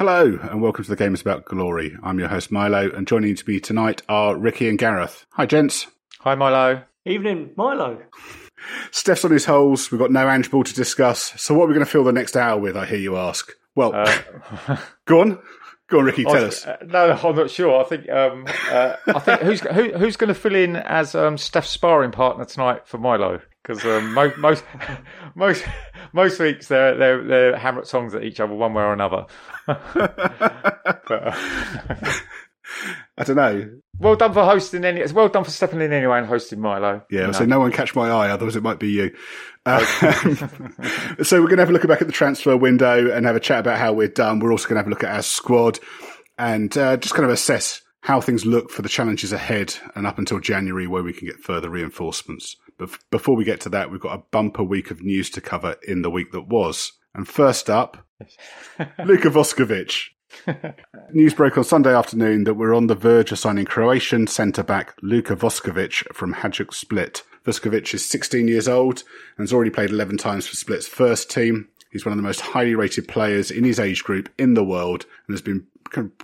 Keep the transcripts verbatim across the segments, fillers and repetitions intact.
Hello, and welcome to the Game Is About Glory. I'm your host, Milo, and joining me tonight are Ricky and Gareth. Hi, gents. Hi, Milo. Evening, Milo. Steph's on his holes. We've got no Ange Ball to discuss. So what are we going to fill the next hour with, I hear you ask? Well, uh, go on. Go on, Ricky, tell was, us. Uh, no, I'm not sure. I think um, uh, I think who's who, who's going to fill in as um, Steph's sparring partner tonight for Milo? Because um, most most most most weeks they're they're, they're hammer songs at each other one way or another. but, uh, I don't know. Well done for hosting any. It's well done for stepping in anyway and hosting Milo. Yeah, no. So no one catch my eye, otherwise it might be you. Um, so we're going to have a look back at the transfer window and have a chat about how we're done. We're also going to have a look at our squad and uh, just kind of assess how things look for the challenges ahead and up until January, where we can get further reinforcements. But before we get to that, we've got a bumper week of news to cover in the week that was. And first up, Luka Vušković. News broke on Sunday afternoon that we're on the verge of signing Croatian centre-back Luka Vušković from Hajduk Split. Vušković is sixteen years old and has already played eleven times for Split's first team. He's one of the most highly rated players in his age group in the world and has been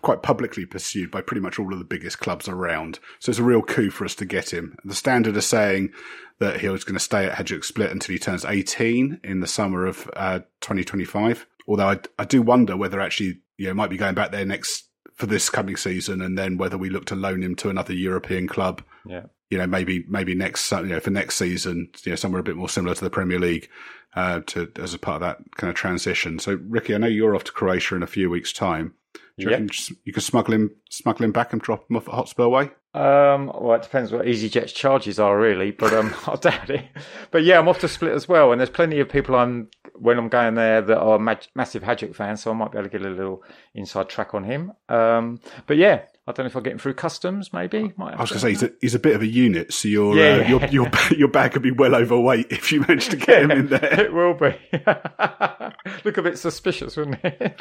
quite publicly pursued by pretty much all of the biggest clubs around. So it's a real coup for us to get him. The Standard are saying that he was going to stay at Hajduk Split until he turns eighteen in the summer of uh, twenty twenty-five. Although I, I do wonder whether actually, you know, might be going back there next for this coming season, and then whether we look to loan him to another European club. Yeah, you know, maybe maybe next, you know, for next season, you know, somewhere a bit more similar to the Premier League, uh, to as a part of that kind of transition. So, Ricky, I know you're off to Croatia in a few weeks' time. Do you, yep. reckon you can smuggle him, smuggle him back and drop him off at Hotspur way? Um, well, it depends what EasyJet's charges are, really, but um, I doubt it. But yeah, I'm off to Split as well, and there's plenty of people I'm when I'm going there that are mag- massive Hajduk fans, so I might be able to get a little inside track on him. Um, but yeah, I don't know if I'll get him through customs, maybe. Might I was going to say he's a, he's a bit of a unit, so your yeah, uh, yeah. your your your bag could be well overweight if you manage to get yeah, him in there. It will be. Look a bit suspicious, wouldn't it?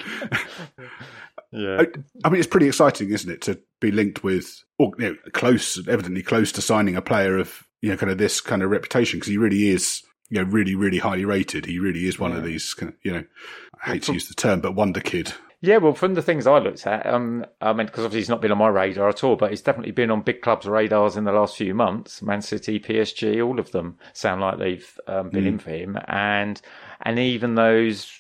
Yeah, I mean, it's pretty exciting, isn't it, to be linked with, or you know, close, evidently close to signing a player of, you know, kind of this kind of reputation, because he really is, you know, really, really highly rated. He really is one yeah. of these, kind of, you know, I hate to use the term, but wonder kid. Yeah, well, from the things I looked at, um, I mean, because obviously he's not been on my radar at all, but he's definitely been on big clubs' radars in the last few months. Man City, P S G, all of them sound like they've um, been mm. in for him, and and even those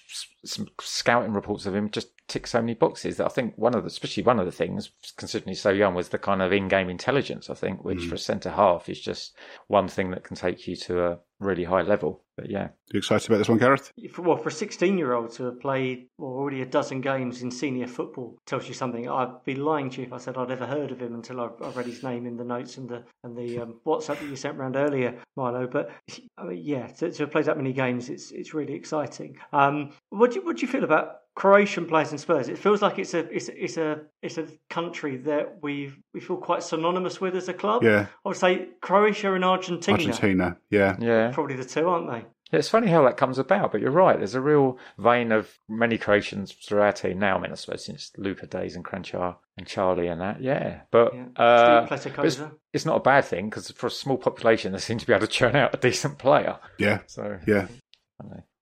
some scouting reports of him just tick so many boxes that I think one of the, especially one of the things, considering he's so young, was the kind of in-game intelligence, I think, which mm. for a centre-half is just one thing that can take you to a really high level. But yeah. Are you excited about this one, Gareth? Well, for a sixteen-year-old to have played already a dozen games in senior football tells you something. I'd be lying to you if I said I'd ever heard of him until I read his name in the notes and the and the um, WhatsApp that you sent around earlier, Milo. But I mean, yeah, to, to have played that many games, it's it's really exciting. Um, what do you, what do you feel about Croatian players and Spurs? It feels like it's a it's a, it's a it's a country that we we feel quite synonymous with as a club. Yeah, I would say Croatia and Argentina. Argentina, yeah, yeah, probably the two, aren't they? Yeah, it's funny how that comes about, but you're right. There's a real vein of many Croatians through our team now. I mean, I suppose since Luka days and Kranjčar and Charlie and that, yeah. But, yeah. Uh, but it's, it's not a bad thing, because for a small population, they seem to be able to churn out a decent player. Yeah. So yeah.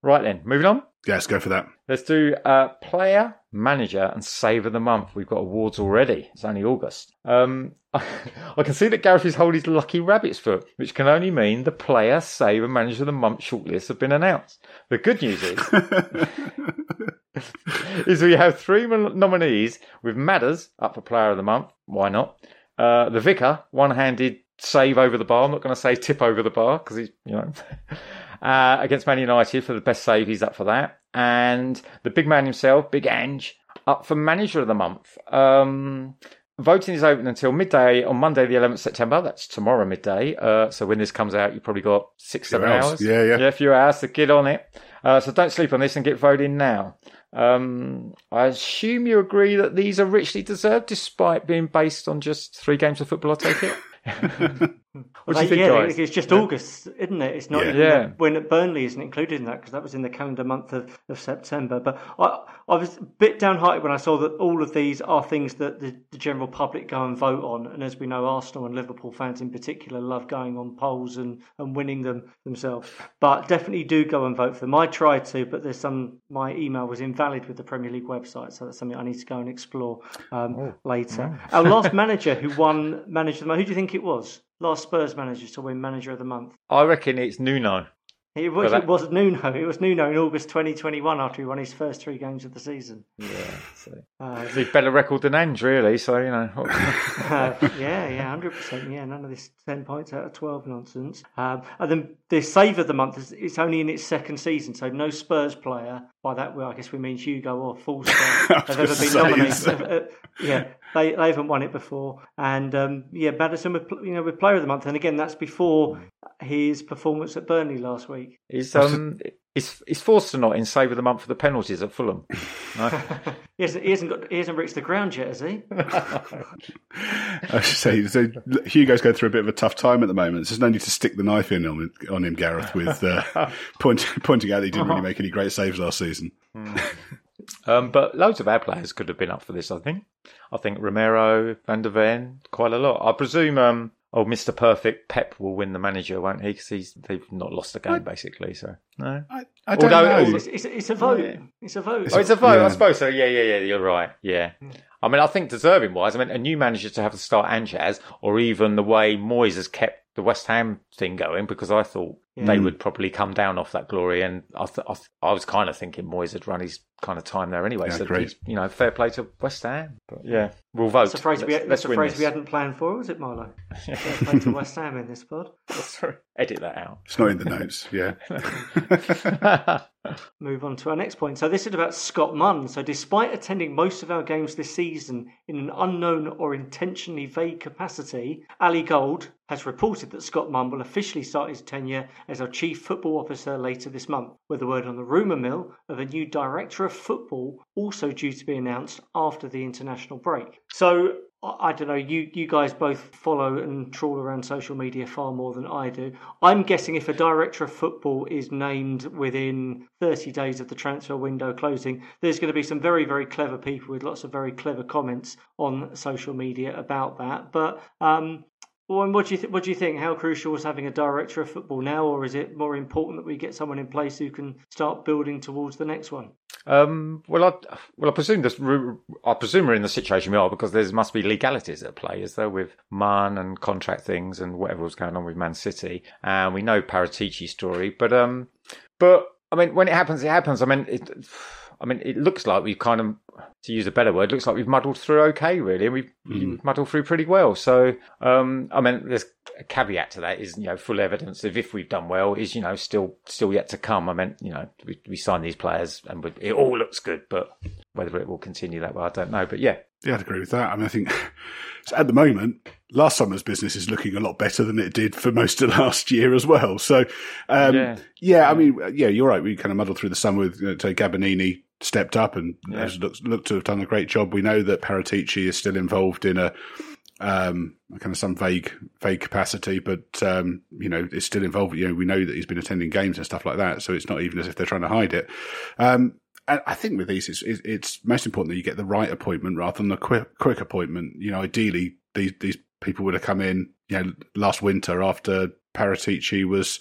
Right then, moving on. Yeah, let's go for that. Let's do uh, player, manager, and save of the month. We've got awards already. It's only August. Um, I, I can see that Gareth is holding his lucky rabbit's foot, which can only mean the player, save, and manager of the month shortlists have been announced. The good news is, is we have three nominees, with Madders up for player of the month. Why not? Uh, the vicar, one-handed save over the bar. I'm not going to say tip over the bar, because he's, you know... Uh, against Man United for the best save, he's up for that. And the big man himself, Big Ange, up for manager of the month. Um, voting is open until midday on Monday the eleventh of September. That's tomorrow midday. Uh, so when this comes out, you've probably got six, seven hours. Yeah, yeah. Yeah, a few hours to get on it. Uh, so don't sleep on this and get voted now. Um, I assume you agree that these are richly deserved, despite being based on just three games of football, I take it? What do like, you think, yeah, guys? It's just yeah. August, isn't it? It's not yeah. yeah. the, when Burnley isn't included in that because that was in the calendar month of, of September. But I, I was a bit downhearted when I saw that all of these are things that the, the general public go and vote on. And as we know, Arsenal and Liverpool fans in particular love going on polls and, and winning them themselves. But definitely do go and vote for them. I tried to, but there's some. My email was invalid with the Premier League website, so that's something I need to go and explore um, oh. later. Oh. Our last manager who won manager of the month. Who do you think it was? Last Spurs manager to win manager of the month. I reckon it's Nuno. It was, it was Nuno. It was Nuno in August twenty twenty-one after he won his first three games of the season. Yeah, so uh, it's a better record than Ange, really. So you know, uh, yeah, yeah, hundred percent. Yeah, none of this ten points out of twelve nonsense. Um, and then the save of the month is it's only in its second season, so no Spurs player by that. Well, I guess we mean Hugo or Forster have ever been nominated. So. yeah. They they haven't won it before, and um, yeah, Madison with you know with Player of the Month, and again that's before his performance at Burnley last week. Is um is is Forster not in Save of the Month for the penalties at Fulham? No, he hasn't he hasn't, got, he hasn't reached the ground yet, has he? I should say so Hugo's going through a bit of a tough time at the moment. There's no need to stick the knife in on, on him, Gareth, with uh, point, pointing out that he didn't really make any great saves last season. Mm. Um, but loads of our players could have been up for this, I think. I think Romero, Van de Ven, quite a lot. I presume, um, oh, Mister Perfect, Pep will win the manager, won't he? Because they've not lost a game, I, basically. So no, I, I don't Although, know. It's, it's, it's a vote. Yeah. It's a vote. It's, oh, it's a vote, yeah. I suppose. So yeah, yeah, yeah, you're right. Yeah. yeah. I mean, I think deserving-wise, I mean, a new manager to have to start Ange as, or even the way Moyes has kept the West Ham thing going, because I thought yeah. they would probably come down off that glory, and I, th- I, th- I was kind of thinking Moyes had run his kind of time there anyway. Yeah, so these, you know, fair play to West Ham. But yeah, we'll vote. That's a phrase, let's, we, that's a phrase we hadn't planned for, was it, Milo? Fair play to West Ham in this pod. Sorry, edit that out. It's not in the notes. Yeah. Move on to our next point. So this is about Scott Munn. So despite attending most of our games this season in an unknown or intentionally vague capacity, Ali Gold has reported that Scott Munn will officially start his tenure as our chief football officer later this month, with a word on the rumour mill of a new director of football also due to be announced after the international break. So I don't know, you, you guys both follow and trawl around social media far more than I do. I'm guessing if a director of football is named within thirty days of the transfer window closing, there's going to be some very, very clever people with lots of very clever comments on social media about that. But um, well, and what do you th- what do you think? How crucial is having a director of football now, or is it more important that we get someone in place who can start building towards the next one? Um, well, I well I presume this. I presume we're in the situation we are because there must be legalities at play, as though with Munn and contract things and whatever was going on with Man City, and we know Paratici's story. But um, but I mean, when it happens, it happens. I mean, it. I mean, it looks like we've kind of, to use a better word, looks like we've muddled through okay, really, and we've, mm. we've muddled through pretty well. So, um, I mean, there's a caveat to that is, you know, full evidence of if we've done well is, you know, still still yet to come. I mean, you know, we, we sign these players and we, it all looks good, but whether it will continue that way, I don't know. But yeah. Yeah, I'd agree with that. I mean, I think so at the moment, last summer's business is looking a lot better than it did for most of last year as well. So, um, yeah. yeah, I mean, yeah, you're right. We kind of muddled through the summer with, you know, Gabonini stepped up and yeah. has looked, looked to have done a great job. We know that Paratici is still involved in a um, kind of some vague vague capacity, but, um, you know, it's still involved. You know, we know that he's been attending games and stuff like that. So it's not even as if they're trying to hide it. Um, And I think with these, it's, it's most important that you get the right appointment rather than a quick, quick appointment. You know, ideally, these, these people would have come in, you know, last winter after Paratici was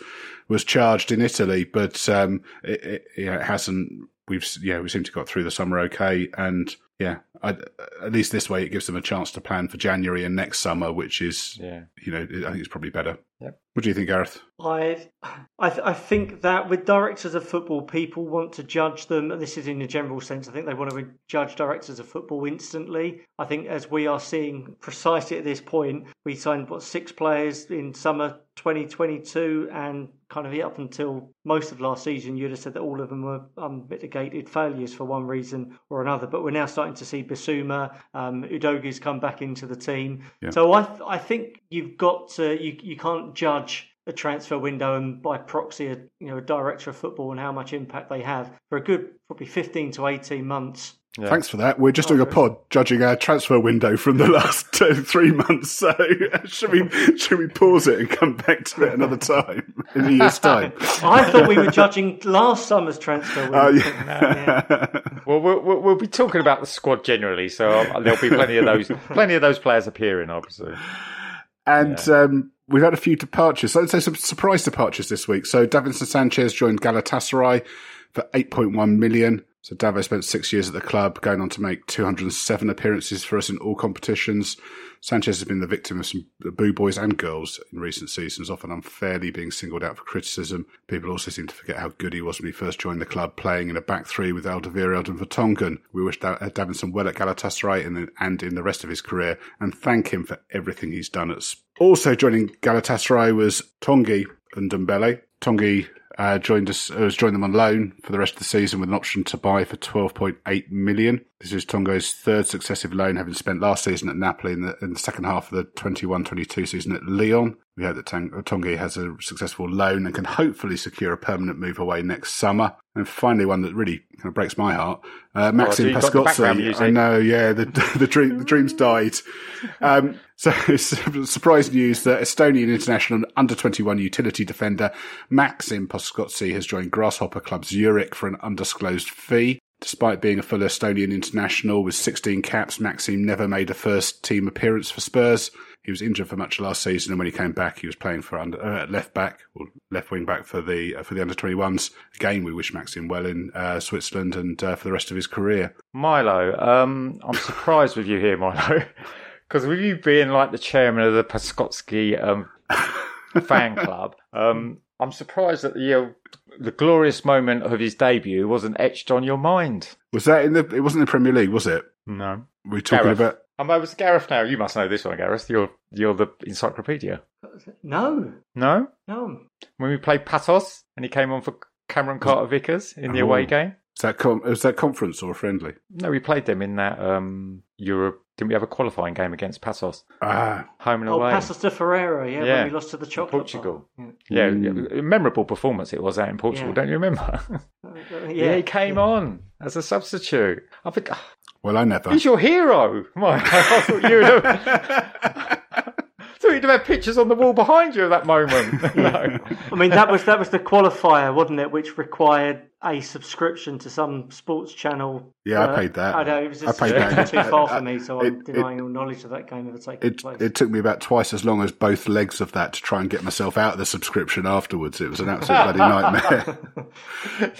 was charged in Italy, but um, it, it, you know, it hasn't. We've yeah, we seem to have got through the summer okay, and yeah, I, at least this way it gives them a chance to plan for January and next summer, which is yeah. you know, I think it's probably better. Yep. What do you think, Gareth? I, I, th- I think that with directors of football, people want to judge them, and this is in a general sense. I think they want to judge directors of football instantly. I think as we are seeing precisely at this point, we signed what six players in summer twenty twenty-two, and kind of up until most of last season, you'd have said that all of them were unmitigated failures for one reason or another. But we're now starting to see Bissouma, um, Udogi's come back into the team. Yeah. So I, th- I think you've got to you, you can't. judge a transfer window and by proxy a, you know, a director of football and how much impact they have for a good probably fifteen to eighteen months Yeah. Thanks for that. We're just oh, doing a pod judging our transfer window from the last two, three months. So should we should we pause it and come back to it another time in a year's time? I thought we were judging last summer's transfer window. Uh, yeah. No, yeah. Well, well, we'll be talking about the squad generally, so there'll be plenty of those plenty of those players appearing, obviously. And yeah. um, we've had a few departures. So let's say some surprise departures this week. So Davinson Sanchez joined Galatasaray for eight point one million. So Davo spent six years at the club, going on to make two hundred seven appearances for us in all competitions. Sanchez has been the victim of some boo boys and girls in recent seasons, often unfairly being singled out for criticism. People also seem to forget how good he was when he first joined the club, playing in a back three with Alderweireld and Vertonghen. We wish Davinson well at Galatasaray and in the rest of his career, and thank him for everything he's done at Sport. Also joining Galatasaray was Tanguy Ndombele. Tanguy Uh, joined us, uh, was joined them on loan for the rest of the season with an option to buy for twelve point eight million. This is Tongo's third successive loan, having spent last season at Napoli in the, in the second half of the twenty-one twenty-two season at Lyon. We hope that Tanguy has a successful loan and can hopefully secure a permanent move away next summer. And finally, one that really kind of breaks my heart, uh, Maksim oh, so Paskotski. I know, yeah, the the, dream, the dreams died. Um, so it's surprise news that Estonian international under twenty-one utility defender Maksim Paskotski has joined Grasshopper Club Zurich for an undisclosed fee. Despite being a full Estonian international with sixteen caps, Maksim never made a first-team appearance for Spurs. He was injured for much of last season, and when he came back, he was playing for under, uh, left back or left wing back for the uh, for the under twenty-ones. Again, we wish Maksim well in uh, Switzerland and uh, for the rest of his career. Milo, um, I'm surprised with you here, Milo, because with you being like the chairman of the Paskotski um, fan club, um, I'm surprised that the uh, the glorious moment of his debut wasn't etched on your mind. Was that in the? It wasn't in the Premier League, was it? No. We're talking Gareth. about. I'm over to Gareth now. You must know this one, Gareth. You're you're the encyclopedia. No. No? No. When we played Paços and he came on for Cameron Carter-Vickers in the oh. away game. Is that com- was that conference or friendly? No, we played them in that um, Europe. Didn't we have a qualifying game against Paços? Ah. Home and oh, away. Oh, Paços de Ferreira, yeah, yeah, when we lost to the chocolate Portugal. Bar. Yeah, mm. yeah, a memorable performance it was out in Portugal, yeah. Don't you remember? yeah. yeah, he came yeah. on as a substitute. I think... Well, I never. He's your hero, Mike. I thought you'd have, I thought you'd have had pictures on the wall behind you at that moment. No. I mean, that was that was the qualifier, wasn't it? Which required a subscription to some sports channel. Yeah, uh, I paid that. I know it was just I paid that. too far for me, so I'm it, denying it, all knowledge of that game ever taking it, place. It took me about twice as long as both legs of that to try and get myself out of the subscription afterwards. It was an absolute bloody nightmare.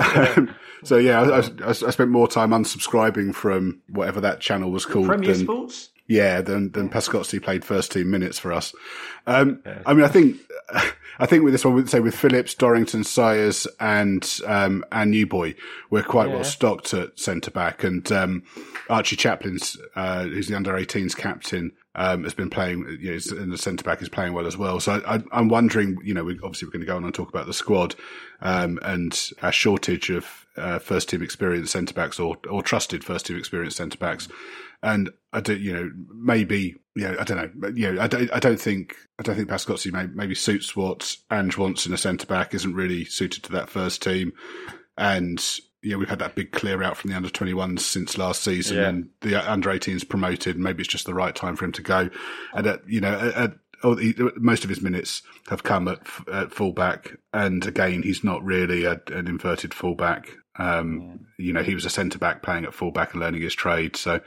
um, So yeah, I, I, I spent more time unsubscribing from whatever that channel was called. Premier than, Sports? Yeah, than, than Paskotski played first team minutes for us. Um, yeah. I mean, I think, I think with this one, we'd say with Phillips, Dorrington, Sayers and, um, and Newboy, we're quite yeah. well stocked at centre back. And, um, Archie Chaplin's, uh, who's the under eighteens captain, um, has been playing, you know, and the centre back is playing well as well. So I, I, I'm wondering, you know, we, obviously we're going to go on and talk about the squad, um, and our shortage of, Uh, first team experienced centre backs or, or trusted first team experienced centre backs. And I do, you know, maybe, you know, I don't know, you know, I don't, I don't think, I don't think Paskotski may, maybe suits what Ange wants in a centre back, isn't really suited to that first team. And, you know, we've had that big clear out from the under twenty-ones since last season yeah. and the under eighteens promoted. Maybe it's just the right time for him to go. And, at, you know, at, at Oh, he, most of his minutes have come at, at fullback, and again, he's not really a, an inverted fullback. Um, yeah. You know, he was a centre back playing at fullback and learning his trade. So,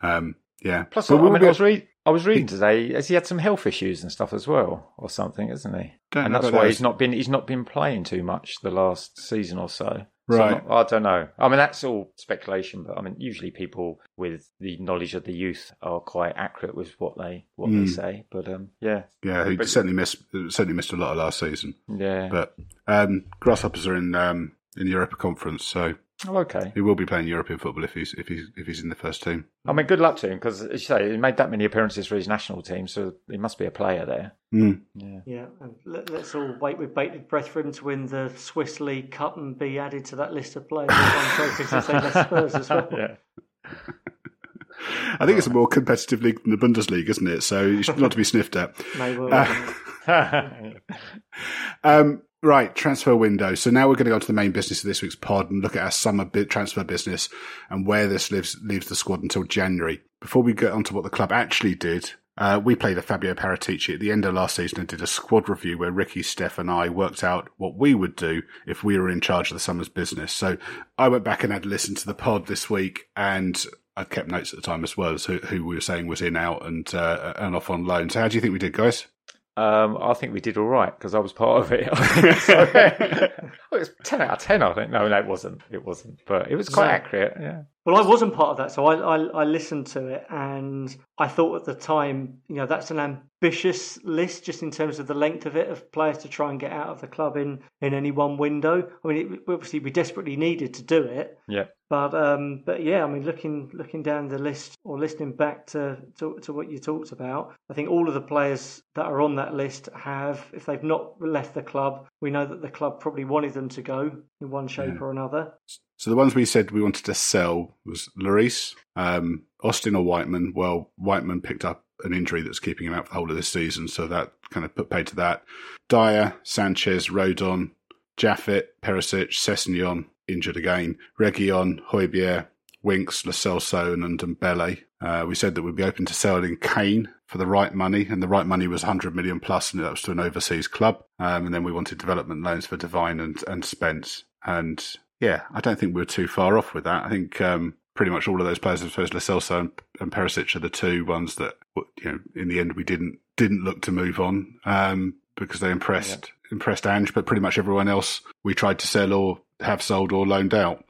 um, yeah. Plus, I, mean, I was reading. I was reading today. Has he had some health issues and stuff as well, or something, isn't he? And that's why he's not been he's not been playing too much the last season or so. Right. So not, I don't know. I mean, that's all speculation, but I mean, usually people with the knowledge of the youth are quite accurate with what they what mm. they say. But um, yeah, yeah, he but, certainly missed certainly missed a lot of last season. Yeah, but um, Grasshoppers are in um, in the Europa Conference, so. Oh, okay. He will be playing European football if he's if he's if he's in the first team. I mean, good luck to him because, as you say, he made that many appearances for his national team, so he must be a player there. Mm. Yeah. Yeah. And let's all wait with bated breath for him to win the Swiss League Cup and be added to that list of players. Spurs as well. Yeah. I think it's a more competitive league than the Bundesliga, isn't it? So it's not to be sniffed at. Maybe. Uh, um, Right, transfer window. So now we're going to go to the main business of this week's pod and look at our summer bi- transfer business and where this lives, leaves the squad until January. Before we get on to what the club actually did, uh, we played a Fabio Paratici at the end of last season and did a squad review where Ricky, Steph and I worked out what we would do if we were in charge of the summer's business. So I went back and had a listen to the pod this week, and I kept notes at the time as well as who, who we were saying was in, out and, uh, and off on loan. So how do you think we did, guys? Um, I think we did all right because I was part of it. So, well, it was ten out of ten, I think. No, no, it wasn't. It wasn't. But it was quite so, accurate. Yeah. Well, I wasn't part of that. So I, I, I listened to it and I thought at the time, you know, that's an ambitious list just in terms of the length of it, of players to try and get out of the club in, in any one window. I mean, it, obviously, we desperately needed to do it. Yeah. But um, but yeah, I mean, looking looking down the list or listening back to, to to what you talked about, I think all of the players that are on that list have, if they've not left the club, we know that the club probably wanted them to go in one shape yeah. or another. So the ones we said we wanted to sell was Lloris, um, Austin or Whiteman. Well, Whiteman picked up an injury that's keeping him out for the whole of this season, so that kind of put paid to that. Dyer, Sanchez, Rodon, Jaffet, Perisic, Sessegnon, injured again, Reguilon, Hojbjerg, Winks, Lo Celso and Ndombele. Uh, we said that we'd be open to selling Kane for the right money, and the right money was one hundred million plus, and that was to an overseas club. Um, and then we wanted development loans for Devine and, and Spence. And yeah, I don't think we were too far off with that. I think um, pretty much all of those players, I suppose Lo Celso and, and Perisic are the two ones that, you know, in the end we didn't didn't look to move on um, because they impressed yeah. impressed Ange, but pretty much everyone else we tried to sell or have sold or loaned out.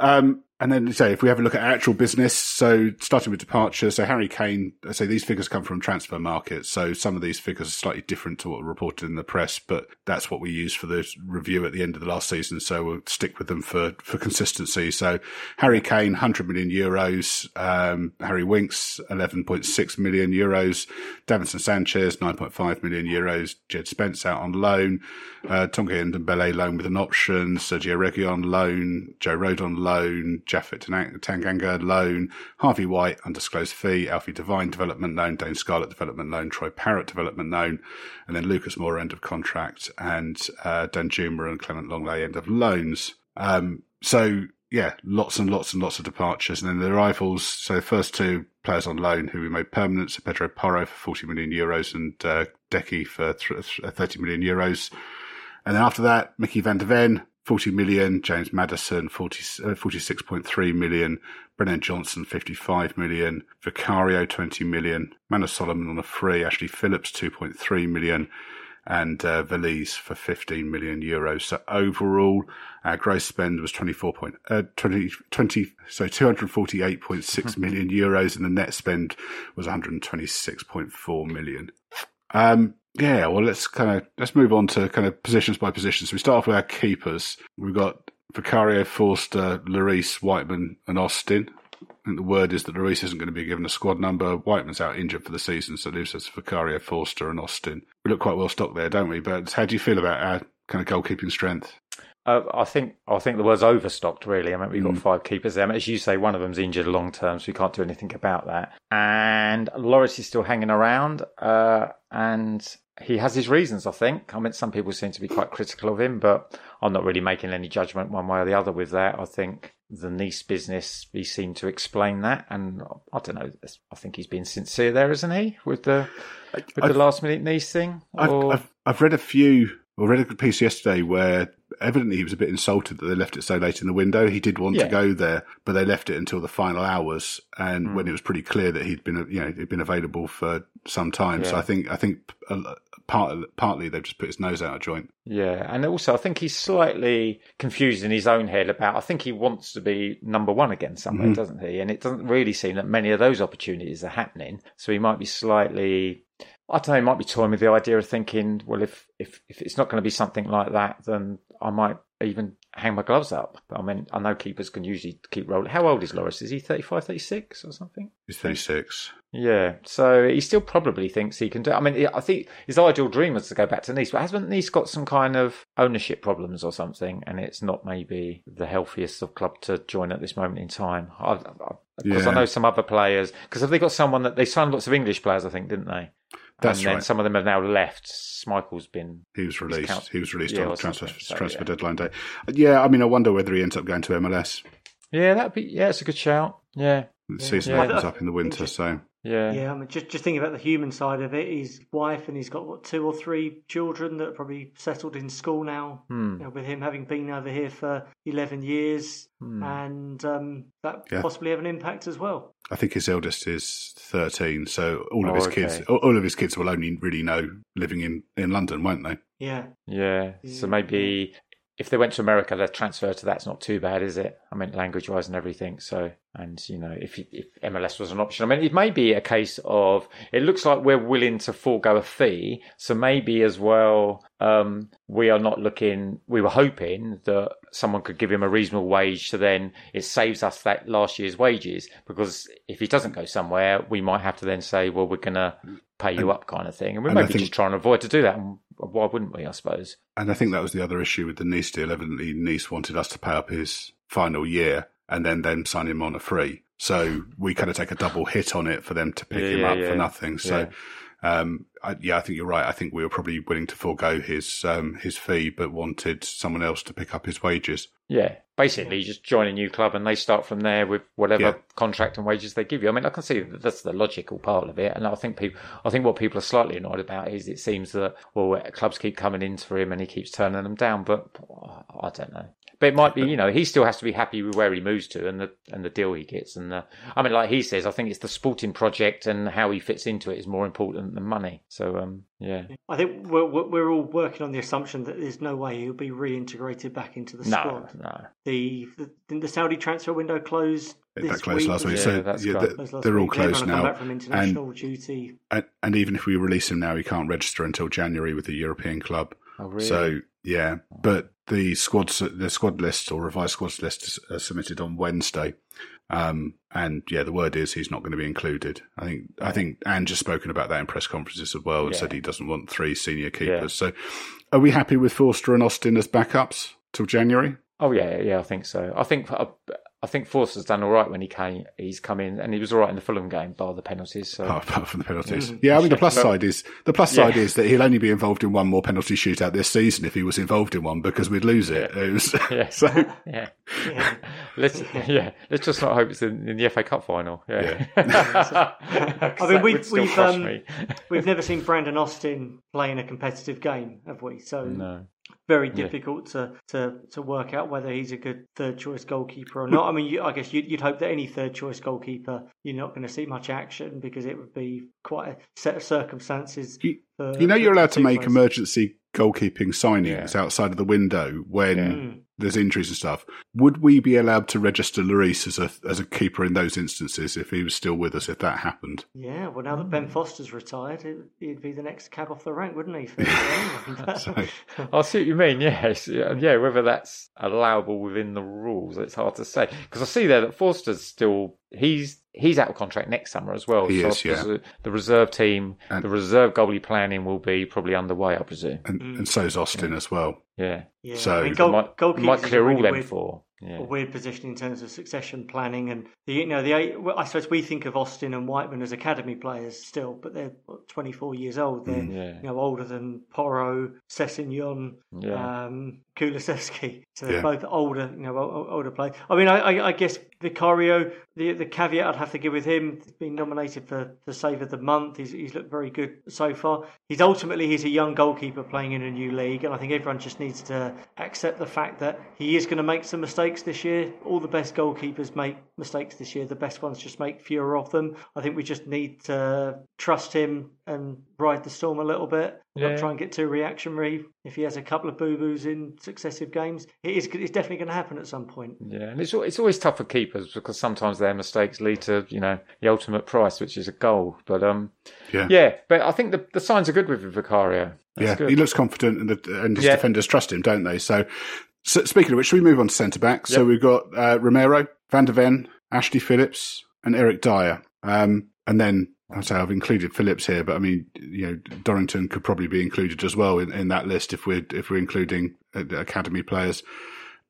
Um, and then, so if we have a look at actual business, so starting with departure, so Harry Kane, I say these figures come from Transfer Market, so some of these figures are slightly different to what were reported in the press, but that's what we used for the review at the end of the last season, so we'll stick with them for, for consistency. So Harry Kane, one hundred million euros, um, Harry Winks, eleven point six million euros, Davinson Sanchez, nine point five million euros, Jed Spence out on loan, uh, Tanguy Ndombele loan with an option, Sergio Reguilon loan, Joe Rodon loan, Jaffet Tanganga loan, Harvey White undisclosed fee, Alfie Devine development loan, Dane Scarlett development loan, Troy Parrott development loan, and then Lucas Moore end of contract, and uh, Dan Juma and Clement Longley end of loans. Um, so yeah, lots and lots and lots of departures, and then the arrivals. So the first two players on loan who we made permanent, so Pedro Porro for forty million euros and uh, Deki for thirty million euros, and then after that Micky van de Ven, forty million, James Madison, forty, uh, forty-six point three million, Brennan Johnson, fifty-five million, Vicario, twenty million, Manor Solomon on a free, Ashley Phillips, two point three million, and uh, valise for fifteen million euros. So overall, our gross spend was twenty-four point, uh, twenty, twenty, so two hundred forty-eight point six million euros, and the net spend was one hundred twenty-six point four million. Um, Yeah, well, let's kind of let's move on to kind of positions by position. So we start off with our keepers. We've got Vicario, Forster, Lloris, Whiteman, and Austin. And the word is that Lloris isn't going to be given a squad number. Whiteman's out injured for the season, so it leaves us Vicario, Forster, and Austin. We look quite well stocked there, don't we? But how do you feel about our kind of goalkeeping strength? Uh, I think I think the word's overstocked, really. I mean, we've got mm. five keepers there. I mean, as you say, one of them's injured long term, so we can't do anything about that. And Lloris is still hanging around, uh, and he has his reasons, I think. I mean, some people seem to be quite critical of him, but I'm not really making any judgment one way or the other with that. I think the Nice business, he seemed to explain that, and I don't know, I think he's been sincere there, isn't he, with the with I've, the last minute Nice thing? Or... I've, I've, I've read a few. I read a piece yesterday where evidently he was a bit insulted that they left it so late in the window. He did want yeah. to go there, but they left it until the final hours, and mm. when it was pretty clear that he'd been, you know, he'd been available for some time. Yeah. So I think I think part, partly they've just put his nose out of joint. Yeah, and also I think he's slightly confused in his own head about. I think he wants to be number one again somewhere, mm. doesn't he? And it doesn't really seem that many of those opportunities are happening. So he might be slightly. I don't know, he might be toying with the idea of thinking, well, if, if, if it's not going to be something like that, then I might even hang my gloves up. But I mean, I know keepers can usually keep rolling. How old is Lloris? Is he thirty-five, thirty-six or something? He's thirty-six. Yeah, so he still probably thinks he can do it. I mean, I think his ideal dream was to go back to Nice, but hasn't Nice got some kind of ownership problems or something, and it's not maybe the healthiest of club to join at this moment in time? Because I, I, yeah. I know some other players, because have they got someone that, they signed lots of English players, I think, didn't they? That's and then right. Some of them have now left. Smichael's been... He was released. He was released yeah, on transfer, so, transfer yeah. deadline day. Yeah, I mean, I wonder whether he ends up going to M L S. Yeah, that'd be. Yeah, it's a good shout. Yeah, the season yeah. opens up in the winter, just, so yeah, yeah. I mean, just just thinking about the human side of it. His wife, and he's got what, two or three children that are probably settled in school now. Hmm. You know, with him having been over here for eleven years, hmm. and um, that yeah. possibly have an impact as well. I think his eldest is thirteen, so all of oh, his okay. kids, all of his kids will only really know living in, in London, won't they? Yeah, yeah. So maybe. If they went to America, their transfer to that's not too bad, is it? I mean, language-wise and everything. So, and, you know, if, if M L S was an option, I mean, it may be a case of, it looks like we're willing to forego a fee. So maybe as well, um, we are not looking, we were hoping that someone could give him a reasonable wage. So then it saves us that last year's wages, because if he doesn't go somewhere, we might have to then say, well, we're going to pay you and, up kind of thing. And we may be think- just trying to avoid to do that. And, why wouldn't we, I suppose? And I think that was the other issue with the Nice deal. Evidently, Nice wanted us to pay up his final year and then them sign him on a free. So we kind of take a double hit on it for them to pick yeah, him yeah, up yeah. for nothing. So, yeah. Um, I, yeah, I think you're right. I think we were probably willing to forego his um, his fee, but wanted someone else to pick up his wages. Yeah, basically, you just join a new club and they start from there with whatever yeah. contract and wages they give you. I mean, I can see that that's the logical part of it. And I think people, I think what people are slightly annoyed about is it seems that, well, clubs keep coming in for him and he keeps turning them down. But oh, I don't know. But it might be, you know, he still has to be happy with where he moves to and the and the deal he gets. And the, I mean, like he says, I think it's the sporting project and how he fits into it is more important than money. So, um, yeah. I think we're, we're all working on the assumption that there's no way he'll be reintegrated back into the no, squad. No. The, the the Saudi transfer window closed this that closed week. last week. Yeah, so that's yeah, closed. They're, last they're week. all closed now. Back from international and, duty. And, and even if we release him now, he can't register until January with a European club. Oh, really? So, yeah. But the squad, the squad list or revised squads list is uh, submitted on Wednesday. Um, and yeah, the word is he's not going to be included. I think yeah. I think Ange has spoken about that in press conferences as well and yeah. said he doesn't want three senior keepers. Yeah. So are we happy with Forster and Austin as backups till January? Oh yeah, yeah, I think so. I think I, I think Forster's done all right when he came. He's come in, and he was all right in the Fulham game, bar the penalties. So. Oh, apart from the penalties, yeah. I mean, the plus side is the plus yeah. side is that he'll only be involved in one more penalty shootout this season if he was involved in one, because we'd lose it. Yeah, it was, yeah. So. yeah. yeah. Let's yeah, let's just not hope it's in, in the F A Cup final. Yeah, yeah. I mean, we've we've um, me. we've never seen Brandon Austin play in a competitive game, have we? So no. Very difficult yeah. to, to, to work out whether he's a good third choice goalkeeper or not. I mean, you, I guess you'd, you'd hope that any third choice goalkeeper, you're not going to see much action, because it would be quite a set of circumstances. You, for, you know, you're allowed to make players. emergency goalkeeping signings yeah. outside of the window when yeah. there's injuries and stuff. Would we be allowed to register Lloris as a as a keeper in those instances if he was still with us, if that happened? Yeah, well, now that Ben Foster's retired, it, he'd be the next cab off the rank, wouldn't he? For so, I see what you mean, yes. Yeah, whether that's allowable within the rules, it's hard to say. Because I see there that Forster's still... He's he's out of contract next summer as well. He so is, yeah. The reserve team, and the reserve goalie planning will be probably underway, I presume. And, and so is Austin yeah. as well. Yeah. yeah. So I mean, goal, might, goalkeepers might clear really all them weird, four. Yeah. A weird position in terms of succession planning, and the, you know, the well, I suppose we think of Austin and Whiteman as academy players still, but they're twenty-four years old. They're mm, yeah. you know, older than Porro, Sessegnon, yeah. um, Kulusevski. So they're yeah. both older, you know, older players. I mean, I, I, I guess Vicario. The the caveat I'd have to give with him, being nominated for the save of the month, he's he's looked very good so far. He's ultimately he's a young goalkeeper playing in a new league, and I think everyone just needs to accept the fact that he is going to make some mistakes this year. All the best goalkeepers make mistakes this year. The best ones just make fewer of them. I think we just need to trust him and ride the storm a little bit. Yeah. Not try and get too reactionary. If he has a couple of boo-boos in successive games, it is, it's definitely going to happen at some point. Yeah, and it's it's always tough for keepers, because sometimes their mistakes lead to, you know, the ultimate price, which is a goal. But um, yeah, yeah but I think the the signs are good with Vicario. That's yeah, good. He looks confident, and the, and his yeah. defenders trust him, don't they? So, so speaking of which, should we move on to centre back? Yep. So we've got uh, Romero, Van de Ven, Ashley Phillips, and Eric Dyer, um, and then. I'd say I've included Phillips here, but I mean, you know, Dorrington could probably be included as well in, in that list if we're if we're including academy players.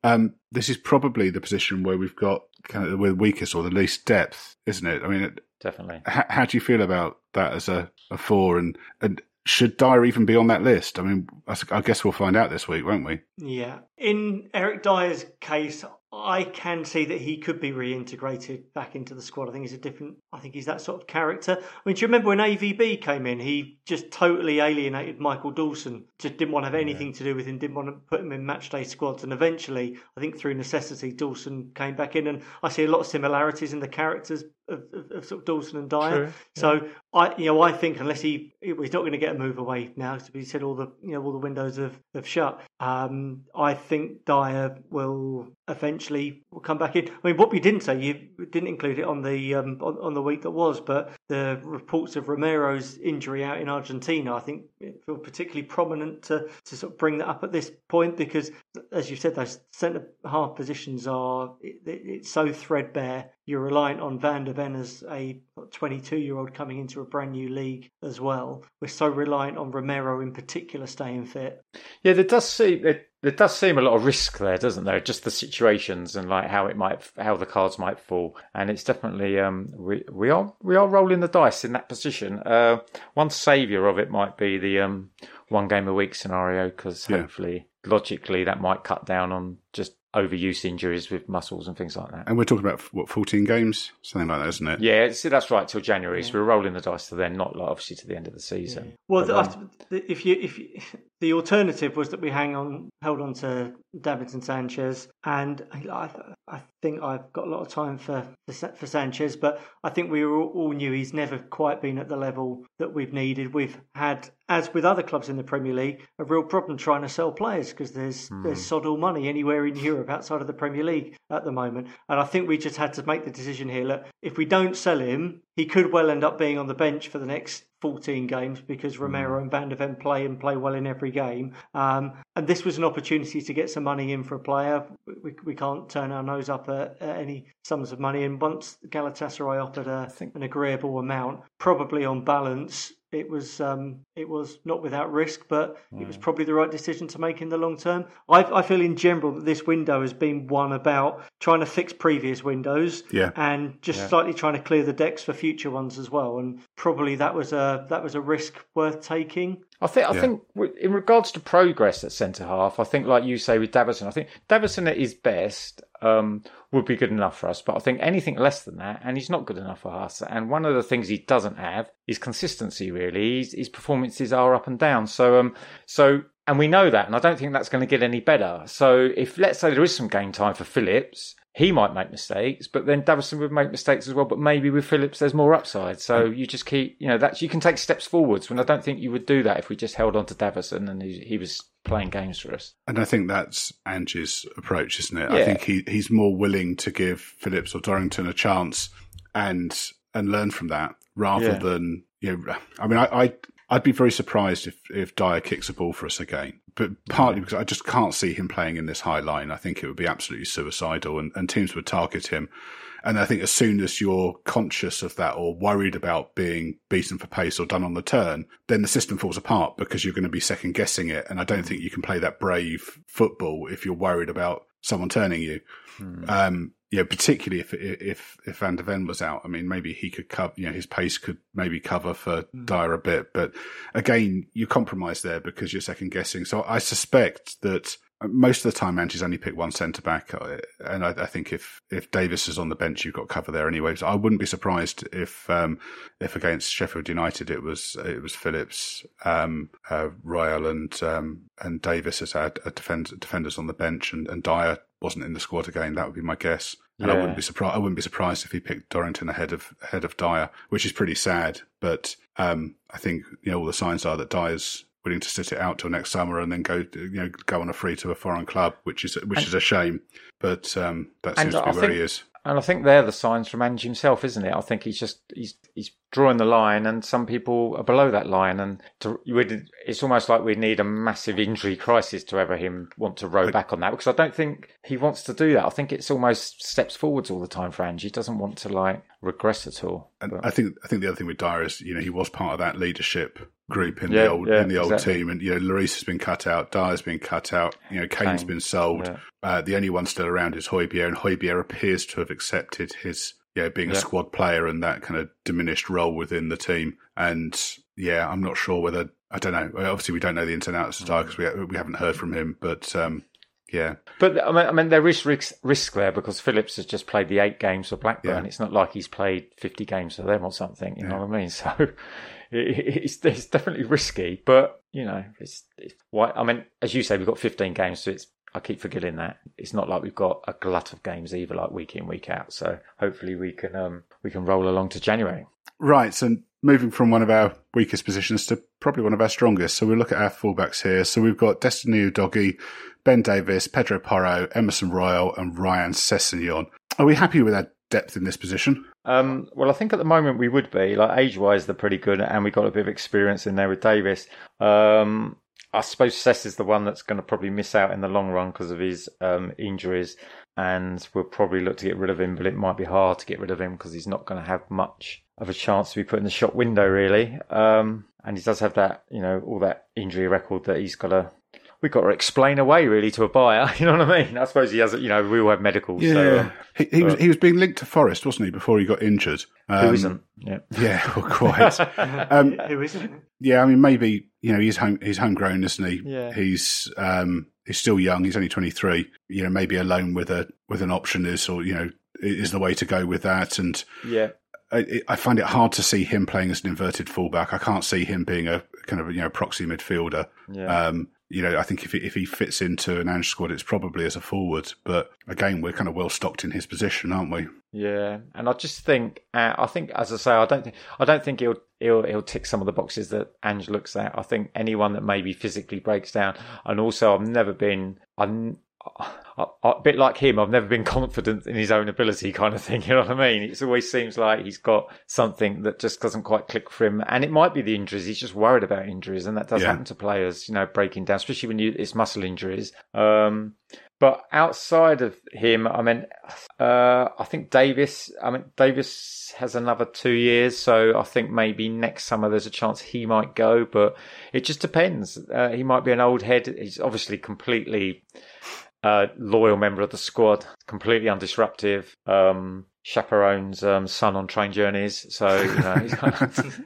Um, this is probably the position where we've got kind of the weakest or the least depth, isn't it? I mean, it, definitely. H- how do you feel about that as a, a four? And, and should Dyer even be on that list? I mean, I, I guess we'll find out this week, won't we? Yeah. In Eric Dyer's case, I can see that he could be reintegrated back into the squad. I think he's a different. I think he's that sort of character. I mean, do you remember when A V B came in? He just totally alienated Michael Dawson. Just didn't want to have anything yeah. to do with him. Didn't want to put him in matchday squads. And eventually, I think through necessity, Dawson came back in. And I see a lot of similarities in the characters of, of, of, sort of Dawson and Dyer. True, yeah. So I, you know, I think unless he, he's not going to get a move away now. To be said, all the you know all the windows have, have shut. Um, I think Dyer will eventually come back in. I mean, what we didn't say, you didn't include it on the um, on, on the week that was, but the reports of Romero's injury out in Argentina, I think, feel particularly prominent to, to sort of bring that up at this point because, as you said, those centre half positions are it, it, it's so threadbare. You're reliant on Van de Ven as a twenty-two-year-old coming into a brand new league as well. We're so reliant on Romero in particular staying fit. Yeah, there does seem there, there does seem a lot of risk there, doesn't there? Just the situations and like how it might how the cards might fall. And it's definitely um, we we are we are rolling the dice in that position. Uh, one saviour of it might be the um, one game a week scenario because yeah. hopefully, logically, that might cut down on just overuse injuries with muscles and things like that. And we're talking about, what, fourteen games? Something like that, isn't it? Yeah, it's, that's right, till January. Yeah. So we're rolling the dice to then, not like, obviously to the end of the season. Yeah. Well, but, the, um, the, if you... If you... The alternative was that we hang on, held on to Davinson Sanchez, and I, I think I've got a lot of time for, for for Sanchez, but I think we all, all knew he's never quite been at the level that we've needed. We've had, as with other clubs in the Premier League, a real problem trying to sell players because there's mm. there's sod all money anywhere in Europe outside of the Premier League at the moment, and I think we just had to make the decision here. Look, if we don't sell him, he could well end up being on the bench for the next fourteen games because Romero and Van de Ven play and play well in every game. Um, and this was an opportunity to get some money in for a player. We, we can't turn our nose up at, at any sums of money. And once Galatasaray offered a, an agreeable amount, probably on balance, It was um, it was not without risk, but it was probably the right decision to make in the long term. I, I feel in general that this window has been one about trying to fix previous windows yeah. and just yeah. slightly trying to clear the decks for future ones as well. And probably that was a that was a risk worth taking. I think I yeah. think in regards to progress at centre half, I think like you say with Davinson, I think Davinson at his best um, would be good enough for us. But I think anything less than that, and he's not good enough for us. And one of the things he doesn't have is consistency. Really, his, his performances are up and down. So um, so. And we know that, and I don't think that's going to get any better. So if, let's say, there is some game time for Phillips, he might make mistakes, but then Davinson would make mistakes as well, but maybe with Phillips there's more upside. So you just keep, you know, that's, you can take steps forwards, when I don't think you would do that if we just held on to Davinson and he, he was playing games for us. And I think that's Ange's approach, isn't it? Yeah. I think he, he's more willing to give Phillips or Dorrington a chance and and learn from that rather yeah. than, you know, I mean, I... I I'd be very surprised if, if Dyer kicks a ball for us again, but partly because I just can't see him playing in this high line. I think it would be absolutely suicidal and, and teams would target him. And I think as soon as you're conscious of that or worried about being beaten for pace or done on the turn, then the system falls apart because you're going to be second guessing it. And I don't think you can play that brave football if you're worried about someone turning you. Hmm. Um, Yeah, particularly if if if Van de Ven was out. I mean, maybe he could cover. You know, his pace could maybe cover for mm. Dyer a bit. But again, you compromise there because you're second guessing. So I suspect that most of the time, Ange's only picked one centre back, and I, I think if if Davis is on the bench, you've got cover there anyway. So I wouldn't be surprised if um, if against Sheffield United it was it was Phillips, um, uh, Royal, and um, and Davis as our defend, defenders on the bench, and, and Dyer wasn't in the squad again. That would be my guess, and yeah. I wouldn't be surprised. I wouldn't be surprised if he picked Dorrington ahead of ahead of Dyer, which is pretty sad. But um, I think you know all the signs are that Dyer's willing to sit it out till next summer and then go, you know, go on a free to a foreign club, which is which and, is a shame. But um, that seems to be I where think, he is. And I think they're the signs from Ange himself, isn't it? I think he's just he's he's drawing the line, and some people are below that line, and to, it's almost like we need a massive injury crisis to ever him want to row back on that, because I don't think he wants to do that. I think it's almost steps forwards all the time for Ange. He doesn't want to like regress at all. And but. I think I think the other thing with Dyer is, you know, he was part of that leadership group in yeah, the old yeah, in the old exactly. team, and you know, Lloris has been cut out, Dyer's been cut out, you know, Kane's Kane. been sold. Yeah. Uh, the only one still around is Hojbjerg, and Hojbjerg appears to have accepted his. Yeah, being a yeah. squad player and that kind of diminished role within the team. And, yeah, I'm not sure whether... I don't know. Obviously, we don't know the ins and outs of Dyer because we, we haven't heard from him. But, um, yeah. But, I mean, I mean, there is risk, risk there because Phillips has just played the eight games for Blackburn. Yeah. It's not like he's played fifty games for them or something. You yeah. know what I mean? So it, it's, it's definitely risky. But, you know, it's, it's why. I mean, as you say, we've got fifteen games, so it's... I keep forgetting that it's not like we've got a glut of games either, like week in, week out. So hopefully we can um, we can roll along to January. Right. So moving from one of our weakest positions to probably one of our strongest. So we look at our fullbacks here. So we've got Destiny Udogie, Ben Davies, Pedro Porro, Emerson Royal, and Ryan Sessegnon. Are we happy with our depth in this position? Um, well, I think at the moment we would be. Like age-wise, they're pretty good, and we got a bit of experience in there with Davies. Um, I suppose Sess is the one that's going to probably miss out in the long run because of his um, injuries, and we'll probably look to get rid of him, but it might be hard to get rid of him because he's not going to have much of a chance to be put in the shop window, really. Um, and he does have that, you know, all that injury record that he's got to... We've got to explain away, really, to a buyer. You know what I mean? I suppose he has, you know, we all have medicals. Yeah, so, um, he, he was he was being linked to Forrest, wasn't he, before he got injured? Um, who isn't? Yeah, yeah, well, quite. Um, who isn't? Yeah, I mean, maybe you know he's home, he's homegrown, isn't he? Yeah, he's um, he's still young. He's only twenty-three. You know, maybe a loan with a with an option is, or you know, is the way to go with that. And yeah. I, I find it hard to see him playing as an inverted fullback. I can't see him being a kind of you know proxy midfielder. Yeah. Um, You know, I think if he, if he fits into an Ange squad, it's probably as a forward. But again, we're kind of well stocked in his position, aren't we? Yeah, and I just think, uh, I think, as I say, I don't think, I don't think he'll he'll he'll tick some of the boxes that Ange looks at. I think anyone that maybe physically breaks down, and also I've never been, I'm I, I, a bit like him. I've never been confident in his own ability, kind of thing. You know what I mean? It always seems like he's got something that just doesn't quite click for him, and it might be the injuries. He's just worried about injuries, and that does yeah. happen to players. You know, breaking down, especially when you it's muscle injuries. Um, but outside of him, I mean, uh, I think Davies. I mean, Davies has another two years, so I think maybe next summer there's a chance he might go. But it just depends. Uh, he might be an old head. He's obviously completely. Uh, loyal member of the squad, completely undisruptive, um, chaperones um, son on train journeys. So, you know, he's kind of...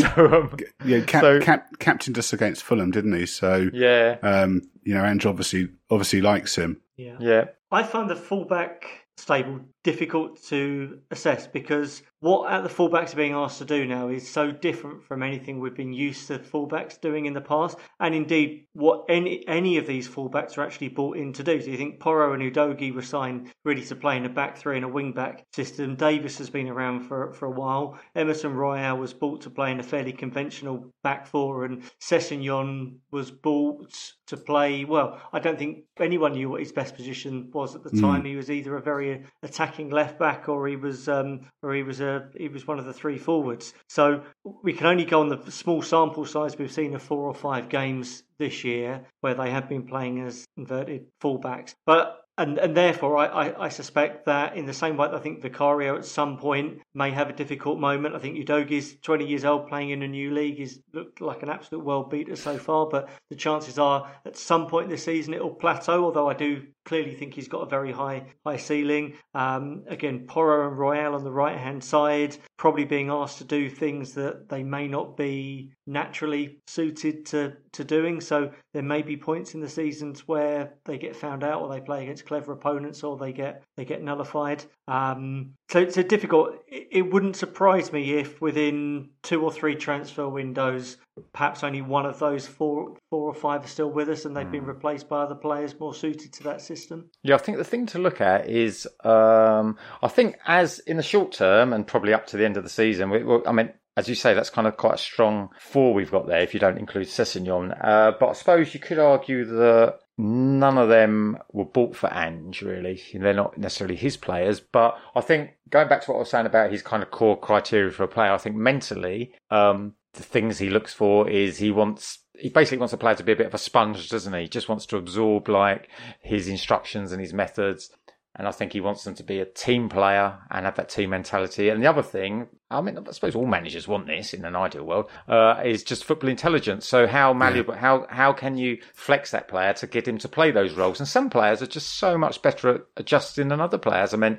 so, um, yeah, cap, so, cap, captained us against Fulham, didn't he? So, yeah. Um, you know, Ange obviously, obviously likes him. Yeah. yeah. I find the fullback stable difficult to assess because what the fullbacks are being asked to do now is so different from anything we've been used to fullbacks doing in the past, and indeed what any any of these fullbacks are actually brought in to do. So you think Porro and Udogie were signed really to play in a back three and a wing back system. Davies has been around for for a while. Emerson Royale was bought to play in a fairly conventional back four, and Sessegnon was bought to play. Well, I don't think anyone knew what his best position was at the mm. time. He was either a very attacking left back, or he was, um, or he was a, he was one of the three forwards. So we can only go on the small sample size we've seen of four or five games this year where they have been playing as inverted fullbacks. But and and therefore, I, I, I suspect that in the same way that I think Vicario at some point may have a difficult moment. I think Udogie's twenty years old, playing in a new league. He's looked like an absolute world beater so far, but the chances are at some point this season it'll plateau. Although I do. Clearly think he's got a very high high ceiling. Um, again, Porro and Royale on the right-hand side, probably being asked to do things that they may not be naturally suited to, to doing. So there may be points in the seasons where they get found out, or they play against clever opponents, or they get they get nullified. Um, so it's a difficult... It, it wouldn't surprise me if within two or three transfer windows, perhaps only one of those four four or five are still with us, and they've mm. been replaced by other players more suited to that system. Yeah, I think the thing to look at is, um, I think as in the short term and probably up to the end of the season, we, well, I mean, as you say, that's kind of quite a strong four we've got there if you don't include Sessegnon. Uh, but I suppose you could argue that none of them were bought for Ange, really. They're not necessarily his players. But I think, going back to what I was saying about his kind of core criteria for a player, I think mentally, um, the things he looks for is he wants... He basically wants a player to be a bit of a sponge, doesn't he? He just wants to absorb, like, his instructions and his methods. And I think he wants them to be a team player and have that team mentality. And the other thing, I mean, I suppose all managers want this in an ideal world, uh, is just football intelligence. So how malleable, yeah. how how can you flex that player to get him to play those roles? And some players are just so much better at adjusting than other players. I mean,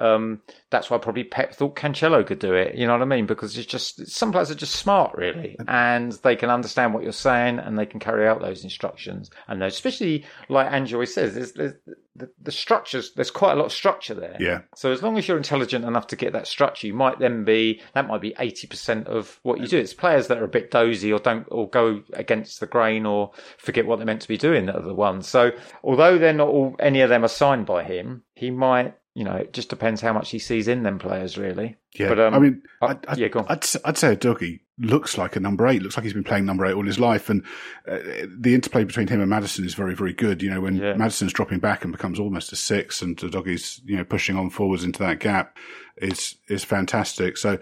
um, that's why probably Pep thought Cancelo could do it. You know what I mean? Because it's just, some players are just smart, really, and they can understand what you're saying and they can carry out those instructions. And those, especially like Ange always says, there's, there's the, the structures, there's quite a lot of structure there. Yeah. So as long as you're intelligent enough to get that structure, you might then be, that might be eighty percent of what you do. It's players that are a bit dozy or don't, or go against the grain or forget what they're meant to be doing that are the ones. So although they're not all, any of them are signed by him, he might, you know, it just depends how much he sees in them players, really. Yeah. But, um, I mean, I'd, I'd, yeah, go on. I'd, I'd say Deki looks like a number eight, looks like he's been playing number eight all his life. And uh, the interplay between him and Madison is very, very good. You know, when yeah. Madison's dropping back and becomes almost a six and Doki's, you know, pushing on forwards into that gap is, is fantastic. So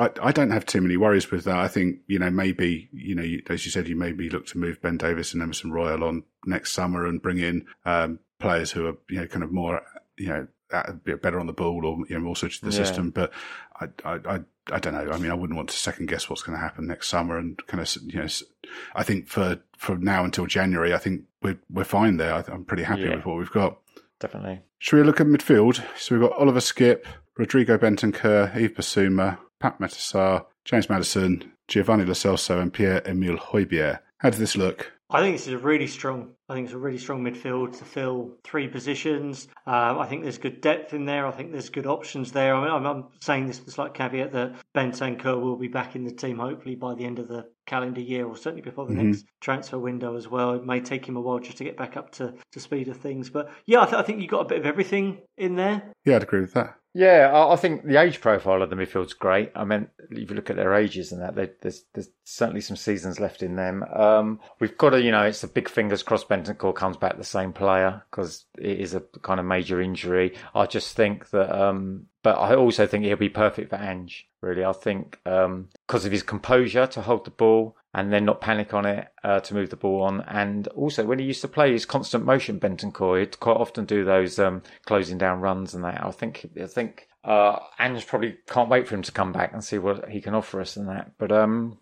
I, I don't have too many worries with that. I think, you know, maybe, you know, you, as you said, you maybe look to move Ben Davies and Emerson Royal on next summer and bring in, um, players who are, you know, kind of more, you know, that'd be better on the ball or, you know, more suited to the yeah. system. But I, I, I, I don't know. I mean, I wouldn't want to second guess what's going to happen next summer. And kind of, you know, I think for, for now until January, I think we're, we're fine there. I'm pretty happy yeah. with what we've got. Definitely. Should we look at midfield? So we've got Oliver Skipp, Rodrigo Bentancur, Yves Bissouma, Pat Metassar, James Madison, Giovani Lo Celso and Pierre-Emile Hojbjerg. How does this look? I think this is a really strong, I think it's a really strong midfield to fill three positions. Uh, I think there's good depth in there. I think there's good options there. I mean, I'm, I'm saying this with a slight caveat that Bentancur will be back in the team hopefully by the end of the calendar year or certainly before the mm-hmm. next transfer window as well. It may take him a while just to get back up to, to speed of things. But yeah, I, th- I think you've got a bit of everything in there. Yeah, I'd agree with that. Yeah, I think the age profile of the midfield's great. I mean, if you look at their ages and that, they, there's, there's certainly some seasons left in them. Um, we've got to, you know, it's a big fingers crossed Bentancur comes back the same player because it is a kind of major injury. I just think that, um, but I also think he'll be perfect for Ange, really. I think um, because of his composure to hold the ball and then not panic on it, uh, to move the ball on. And also, when he used to play his constant motion, Bentancur, he'd quite often do those um, closing down runs and that. I think I think uh, Ange probably can't wait for him to come back and see what he can offer us and that. But um,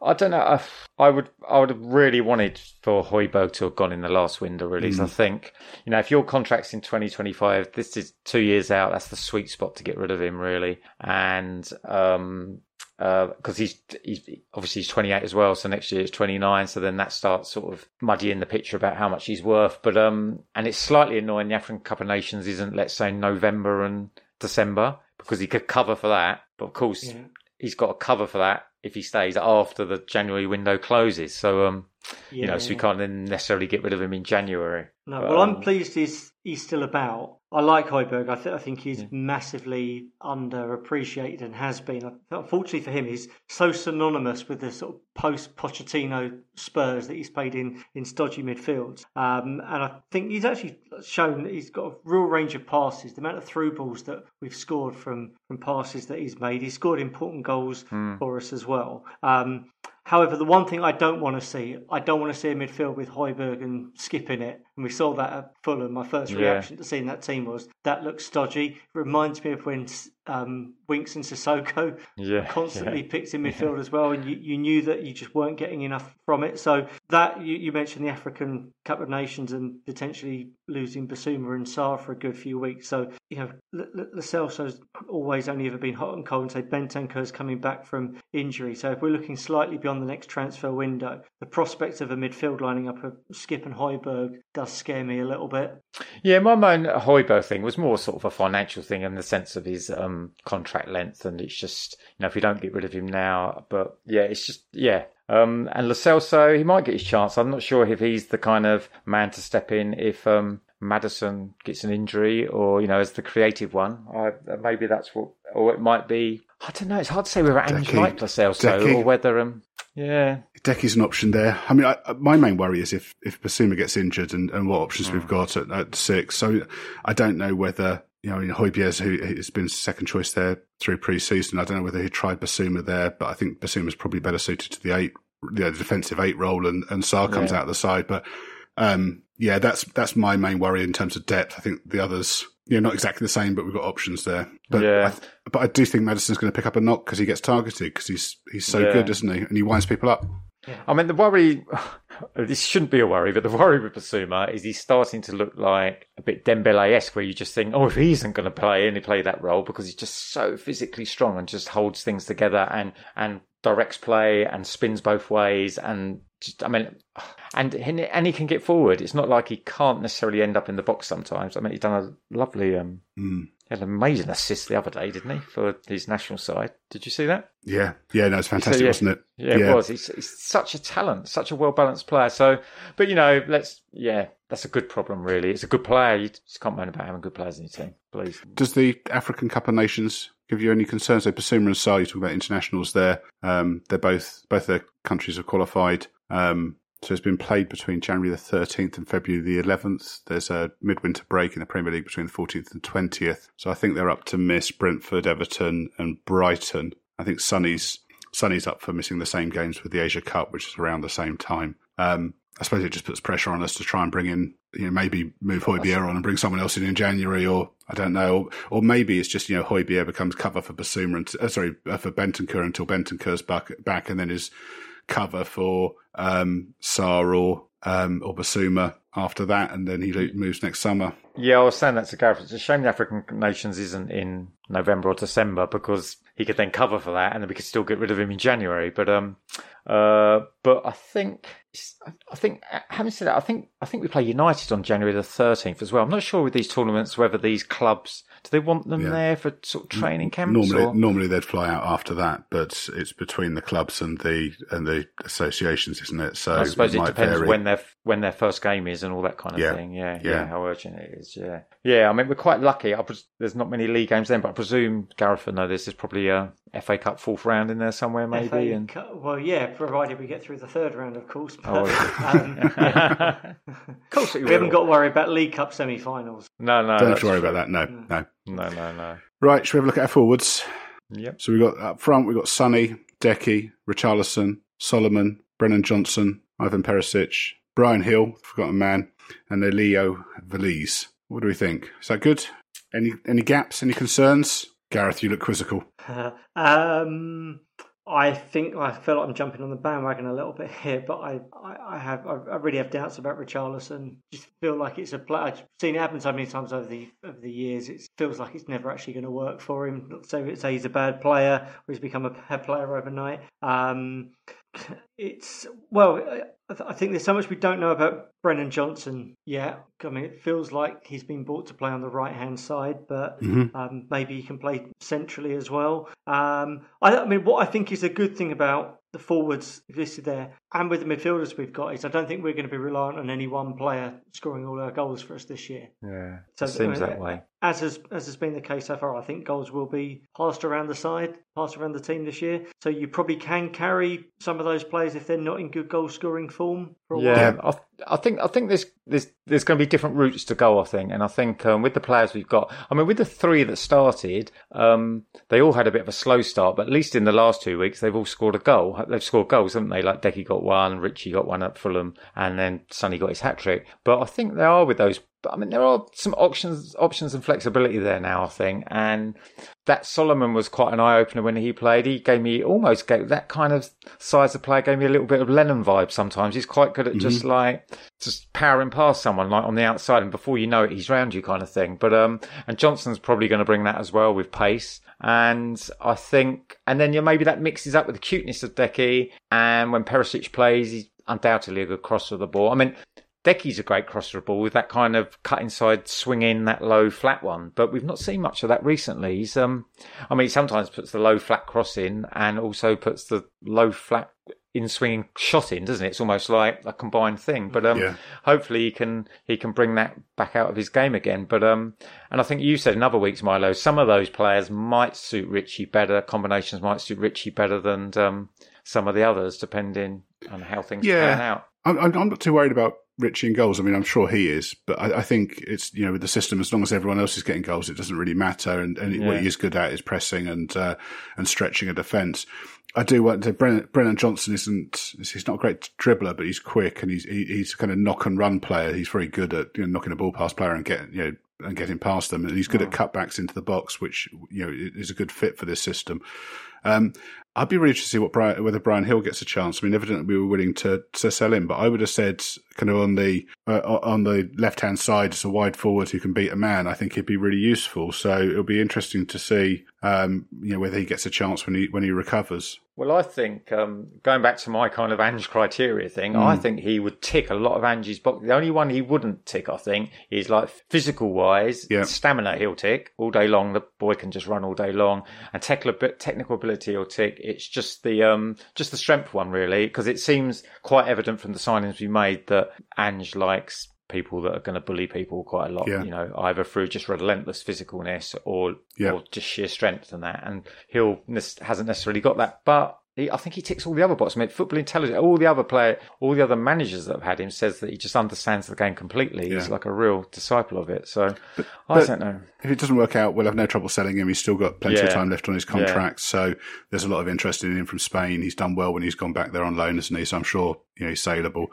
I don't know. I would I would have really wanted for Hojbjerg to have gone in the last window, really. Mm. I think, you know, if your contract's in twenty twenty-five, this is two years out. That's the sweet spot to get rid of him, really. And... Um, because uh, he's, he's obviously he's twenty-eight as well, so next year it's twenty-nine, so then that starts sort of muddying the picture about how much he's worth. But um, and it's slightly annoying the African Cup of Nations isn't, let's say, November and December, because he could cover for that, but of course yeah. he's got to cover for that if he stays after the January window closes. So um, yeah. you know, so we can't then necessarily get rid of him in January. No, but, well, I'm um, pleased he's he's still about. I like Hojbjerg. I, th- I think he's yeah. massively underappreciated and has been. Unfortunately for him, he's so synonymous with the sort of post-Pochettino Spurs that he's played in, in stodgy midfields. Um, and I think he's actually shown that he's got a real range of passes. The amount of through balls that we've scored from, from passes that he's made. He's scored important goals mm. for us as well. Um, However, the one thing I don't want to see, I don't want to see a midfield with Hojbjerg and Skipp in it. And we saw that at Fulham. My first reaction yeah. to seeing that team was, that looks stodgy. It reminds me of when um, Winks and Sissoko yeah. constantly yeah. picked in midfield yeah. as well. And you, you knew that you just weren't getting enough from it. So that, you, you mentioned the African Cup of Nations and potentially losing Bissouma and Sarr for a good few weeks. So, you know, Lo Celso's always only ever been hot and cold. And so Bentancur's coming back from injury. So if we're looking slightly beyond the next transfer window, the prospects of a midfield lining up of Skipp and Hojbjerg does scare me a little bit. Yeah, my main Hojbjerg thing was more sort of a financial thing in the sense of his um, contract length, and it's just, you know, if you don't get rid of him now, but yeah, it's just, yeah. Um, and Lo Celso, he might get his chance. I'm not sure if he's the kind of man to step in if um, Madison gets an injury or, you know, as the creative one. I, maybe that's what, or it might be, I don't know, it's hard to say whether Ange liked Lo Celso or whether... um. Yeah, Deki's an option there. I mean, I, my main worry is if, if Basuma gets injured and, and what options mm. we've got at, at six. So I don't know whether, you know, I mean, Hojbjerg, who has been second choice there through pre-season, I don't know whether he tried Basuma there, but I think Basuma's probably better suited to the eight, you know, the defensive eight role, and, and Saar comes yeah. out of the side. But, um, yeah, that's, that's my main worry in terms of depth. I think the others, you know, not exactly the same, but we've got options there. But yeah. I, th- but I do think Madison's going to pick up a knock because he gets targeted because he's, he's so yeah. good, isn't he? And he winds people up. I mean, the worry, this shouldn't be a worry, but the worry with Basuma is he's starting to look like a bit Dembele-esque, where you just think, oh, if he isn't going to play, only play that role, because he's just so physically strong and just holds things together and, and directs play and spins both ways. And just, I mean, and, and he can get forward. It's not like he can't necessarily end up in the box sometimes. I mean, he's done a lovely... um. Mm. He had an amazing assist the other day, didn't he, for his national side? Did you see that? Yeah. Yeah, no, it's fantastic, so, yeah. wasn't it? Yeah, yeah. it was. He's, he's such a talent, such a well-balanced player. So, but, you know, let's, yeah, that's a good problem, really. It's a good player. You just can't moan about having good players in your team, please. Does the African Cup of Nations give you any concerns? So Basuma and Saar, you talk about internationals there. Um, they're both, both their countries have qualified. Um, So it's been played between January the thirteenth and February the eleventh. There's a midwinter break in the Premier League between the fourteenth and twentieth. So I think they're up to miss Brentford, Everton and Brighton. I think Sonny's, Sonny's up for missing the same games with the Asia Cup, which is around the same time. Um, I suppose it just puts pressure on us to try and bring in, you know, maybe move Hojbjerg on and bring someone else in in January, or I don't know, or, or maybe it's just, you know, Hojbjerg becomes cover for Basuma and uh, sorry for Bentancur until Bentancur's back, back and then is cover for um, Saar or, um, or Basuma after that, and then he moves next summer. Yeah, I was saying that to Gareth. It's a shame the African Nations isn't in November or December, because he could then cover for that, and then we could still get rid of him in January. But um, uh, but I think I think having said that, I think I think we play United on January the thirteenth as well. I'm not sure with these tournaments whether these clubs do they want them yeah. there for sort of training camps. Normally, or? normally they'd fly out after that, but it's between the clubs and the and the associations, isn't it? So I suppose it, it depends vary. when their when their first game is and all that kind of yeah. thing. Yeah, yeah, yeah, how urgent it is. Yeah, yeah. I mean, we're quite lucky. I pres- there's not many league games then, but I presume Gareth will know this. There's probably a F A Cup fourth round in there somewhere, maybe. F A and Cup, well, yeah, provided we get through the third round, of course. But, oh, um, yeah. of course, we will. haven't got to worry about League Cup semi-finals. No, no, don't have to worry true. about that. No, no, no, no, no. Right, should we have a look at our forwards? Yep. So we got up front. We got Sonny, Deki, Richarlison, Solomon, Brennan Johnson, Ivan Perisic, Brian Hill, forgotten man, and Elio Valise. What do we think? Is that good? Any any gaps? Any concerns? Gareth, you look quizzical. Uh, um, I think I feel like I'm jumping on the bandwagon a little bit here, but I, I, I have I really have doubts about Richarlison. Just feel like it's a play. I've seen it happen so many times over the over the years. It feels like it's never actually going to work for him. Not so say he's a bad player or he's become a bad player overnight. Um, It's well, I, th- I think there's so much we don't know about Brennan Johnson yet. I mean, it feels like he's been brought to play on the right hand side, but mm-hmm. um, maybe he can play centrally as well. Um, I, I mean, what I think is a good thing about the forwards listed there and with the midfielders we've got is I don't think we're going to be reliant on any one player scoring all our goals for us this year. Yeah, so it seems I mean, that way. As has, as has been the case so far, I think goals will be passed around the side, passed around the team this year. So you probably can carry some of those players if they're not in good goal scoring form. For a yeah, while. I, I think I think there's there's there's going to be different routes to go. I think, and I think um, with the players we've got, I mean, with the three that started, um, they all had a bit of a slow start, but at least in the last two weeks they've all scored a goal. They've scored goals, haven't they? Like Deki got one, Richie got one at Fulham, and then Sonny got his hat trick. But I think they are with those. But I mean, there are some options, options and flexibility there now, I think. And that Solomon was quite an eye opener when he played. He gave me almost gave that kind of size of player gave me a little bit of Lennon vibe. Sometimes he's quite good at mm-hmm. just like just powering past someone like on the outside, and before you know it, he's round you kind of thing. But um, and Johnson's probably going to bring that as well with pace. And I think, and then you yeah, maybe that mixes up with the cuteness of Deki. And when Perisic plays, he's undoubtedly a good crosser of the ball. I mean. Deki's a great crosser of ball with that kind of cut inside, swing in, that low flat one. But we've not seen much of that recently. He's, um, I mean, he sometimes puts the low flat cross in and also puts the low flat in swinging shot in, doesn't it? It's almost like a combined thing. But um, yeah. hopefully he can he can bring that back out of his game again. But um, and I think you said in other weeks, Milo, some of those players might suit Richie better. Combinations might suit Richie better than um, some of the others, depending and how things yeah. pan out. I'm, I'm not too worried about Richie and goals. I mean, I'm sure he is, but I, I think it's, you know, with the system, as long as everyone else is getting goals, it doesn't really matter. And, and yeah. what he is good at is pressing and uh, and stretching a defence. I do want to. Brennan, Brennan Johnson isn't. He's not a great dribbler, but he's quick and he's he, he's a kind of knock and run player. He's very good at you know, knocking a ball past player and getting you know. and getting past them. And he's good oh. at cutbacks into the box, which, you know, is a good fit for this system. Um, I'd be really interested to see what Brian, whether Brian Hill gets a chance. I mean, evidently we were willing to, to sell him, but I would have said kind of on the, uh, on the left-hand side, as a wide forward who can beat a man, I think he'd be really useful. So it'll be interesting to see, um, you know, whether he gets a chance when he, when he recovers. Well, I think, um, going back to my kind of Ange criteria thing, mm. I think he would tick a lot of Ange's box. The only one he wouldn't tick, I think, is like physical-wise, yeah. stamina he'll tick all day long. The boy can just run all day long. And technical ability he'll tick. It's just the um, just the strength one, really, because it seems quite evident from the signings we made that Ange likes people that are going to bully people quite a lot, yeah. you know, either through just relentless physicalness or, yeah. or just sheer strength and that. And Hill hasn't necessarily got that, but he, I think he ticks all the other boxes. I mean, football intelligence, all the other player, all the other managers that have had him says that he just understands the game completely. Yeah. He's like a real disciple of it. So but, I but don't know. If it doesn't work out, we'll have no trouble selling him. He's still got plenty yeah. of time left on his contract. Yeah. So there's a lot of interest in him from Spain. He's done well when he's gone back there on loan, hasn't he? So I'm sure, you know, he's saleable.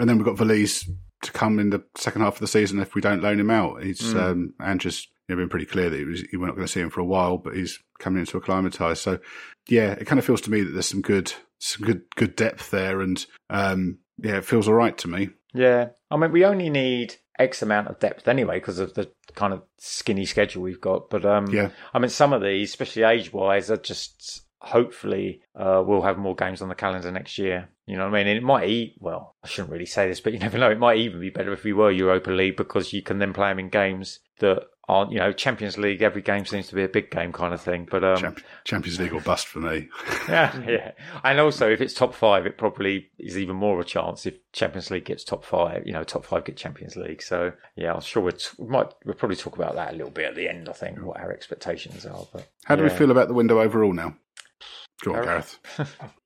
And then we've got valise to come in the second half of the season if we don't loan him out. He's mm. um, and just you know, been pretty clear that he was, we're not going to see him for a while, but he's coming in to acclimatise. So, yeah, it kind of feels to me that there's some good, some good, good depth there, and um, yeah, it feels all right to me. Yeah, I mean, we only need X amount of depth anyway because of the kind of skinny schedule we've got. But um, yeah, I mean, some of these, especially age-wise, are just. Hopefully uh, we'll have more games on the calendar next year. You know what I mean? And it might eat, well, I shouldn't really say this, but you never know. It might even be better if we were Europa League because you can then play them in games that aren't, you know, Champions League, every game seems to be a big game kind of thing. But um, Champ- Champions League will bust for me. yeah, yeah. And also if it's top five, it probably is even more of a chance if Champions League gets top five, you know, top five get Champions League. So yeah, I'm sure we'd, we might, we'll probably talk about that a little bit at the end, I think, what our expectations are. But How do yeah. we feel about the window overall now? Go on, Gareth.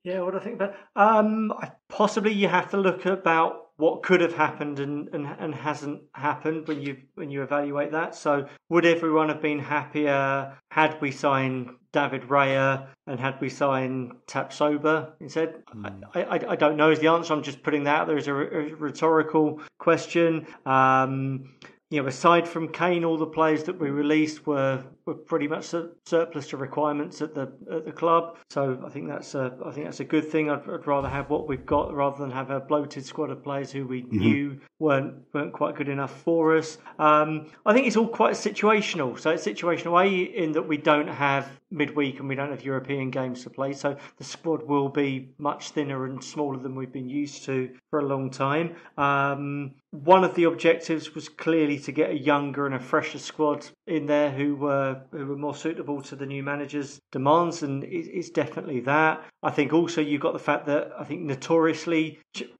yeah, what do I think about um, I, possibly you have to look about what could have happened and, and, and hasn't happened when you when you evaluate that. So would everyone have been happier had we signed David Raya and had we signed Tapsoba instead? Mm. I, I I don't know is the answer. I'm just putting that out there as a, a rhetorical question. Um You know, aside from Kane, all the players that we released were, were pretty much sur- surplus to requirements at the at the club. So I think that's a I think that's a good thing. I'd, I'd rather have what we've got rather than have a bloated squad of players who we mm-hmm. knew weren't weren't quite good enough for us. Um, I think it's all quite situational. So it's situational, A, in that we don't have midweek and we don't have European games to play, so the squad will be much thinner and smaller than we've been used to for a long time. Um, One of the objectives was clearly to get a younger and a fresher squad in there who were who were more suitable to the new manager's demands, and it's definitely that. I think also you've got the fact that I think notoriously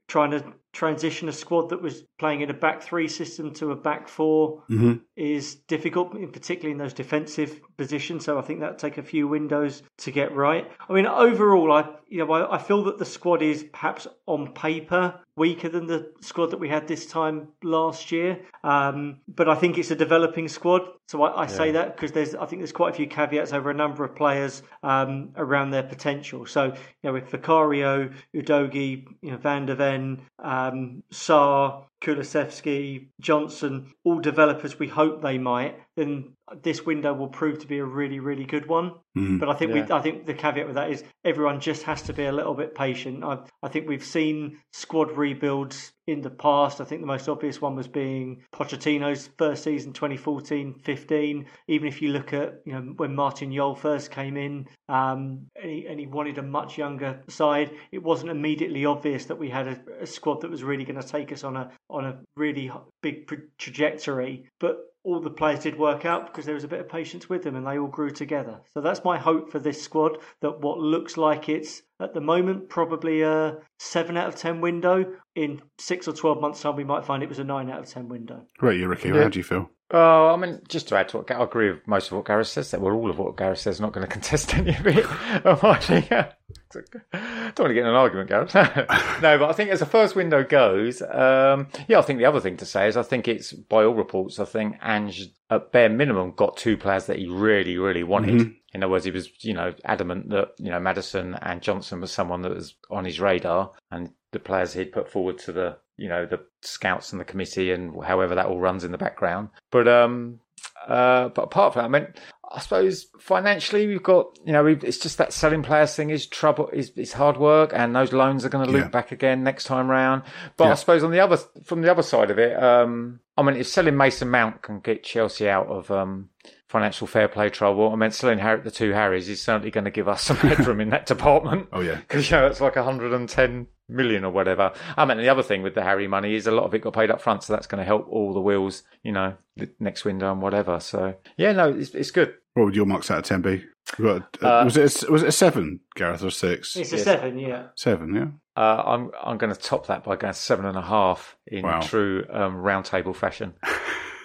trying to transition a squad that was playing in a back three system to a back four mm-hmm. is difficult, particularly in those defensive positions. So I think that'll take a few windows to get right. I mean, overall, I you know I, I feel that the squad is perhaps on paper weaker than the squad that we had this time last year. Um, but I think it's a developing squad. So I, I yeah. say that because there's I think there's quite a few caveats over a number of players um, around their potential. So you know with Vicario, Udogi, you know Van de Ven, um, Saar, Kulusevski, Johnson, all developers we hope they might, then this window will prove to be a really, really good one. Mm. But I think yeah. we, I think the caveat with that is everyone just has to be a little bit patient. I, I think we've seen squad rebuilds in the past. I think the most obvious one was being Pochettino's first season, twenty fourteen fifteen. Even if you look at you know when Martin Jol first came in um, and, he, and he wanted a much younger side, it wasn't immediately obvious that we had a, a squad that was really going to take us on a on a really big trajectory. But all the players did work out because there was a bit of patience with them and they all grew together. So that's my hope for this squad, that what looks like it's at the moment, probably a seven out of ten window. In six or twelve months' time, we might find it was a nine out of ten window. Right, you, Ricky. Yeah. How do you feel? Oh, I mean, just to add to what I agree with most of what Gareth says. That well, all of what Gareth says, not going to contest any of it. I think, uh, don't want to get in an argument, Gareth. No, but I think as the first window goes, um, yeah, I think the other thing to say is I think it's, by all reports, I think Ange, at bare minimum, got two players that he really, really wanted. Mm-hmm. In other words, he was, you know, adamant that, you know, Madison and Johnson was someone that was on his radar, and the players he'd put forward to the, you know, the scouts and the committee and however that all runs in the background. But um, uh, but apart from that, I mean, I suppose financially we've got, you know, we've, it's just that selling players thing is trouble, is is hard work, and those loans are going to loop yeah. back again next time round. But yeah. I suppose on the other, from the other side of it, um, I mean, if selling Mason Mount can get Chelsea out of um, financial fair play trouble, I mean, selling Harry, the two Harrys is certainly going to give us some headroom in that department. Oh yeah, because you know it's like one hundred ten million or whatever. I mean, the other thing with the Harry money is a lot of it got paid up front, so that's going to help all the wheels, you know, the next window and whatever. So yeah, no, it's, it's good. What would your marks out of ten be? Got, uh, was it a, was it a seven, Gareth, or six? It's a yes. seven, yeah. Seven, yeah. Uh, I'm I'm going to top that by going seven and a half in wow. true um, round table fashion.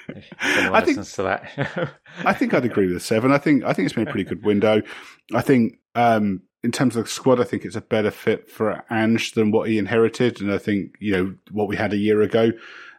If anyone I listens think, to that. I think I'd agree with seven. I think I think it's been a pretty good window. I think. Um, In terms of the squad, I think it's a better fit for Ange than what he inherited. And I think, you know, what we had a year ago.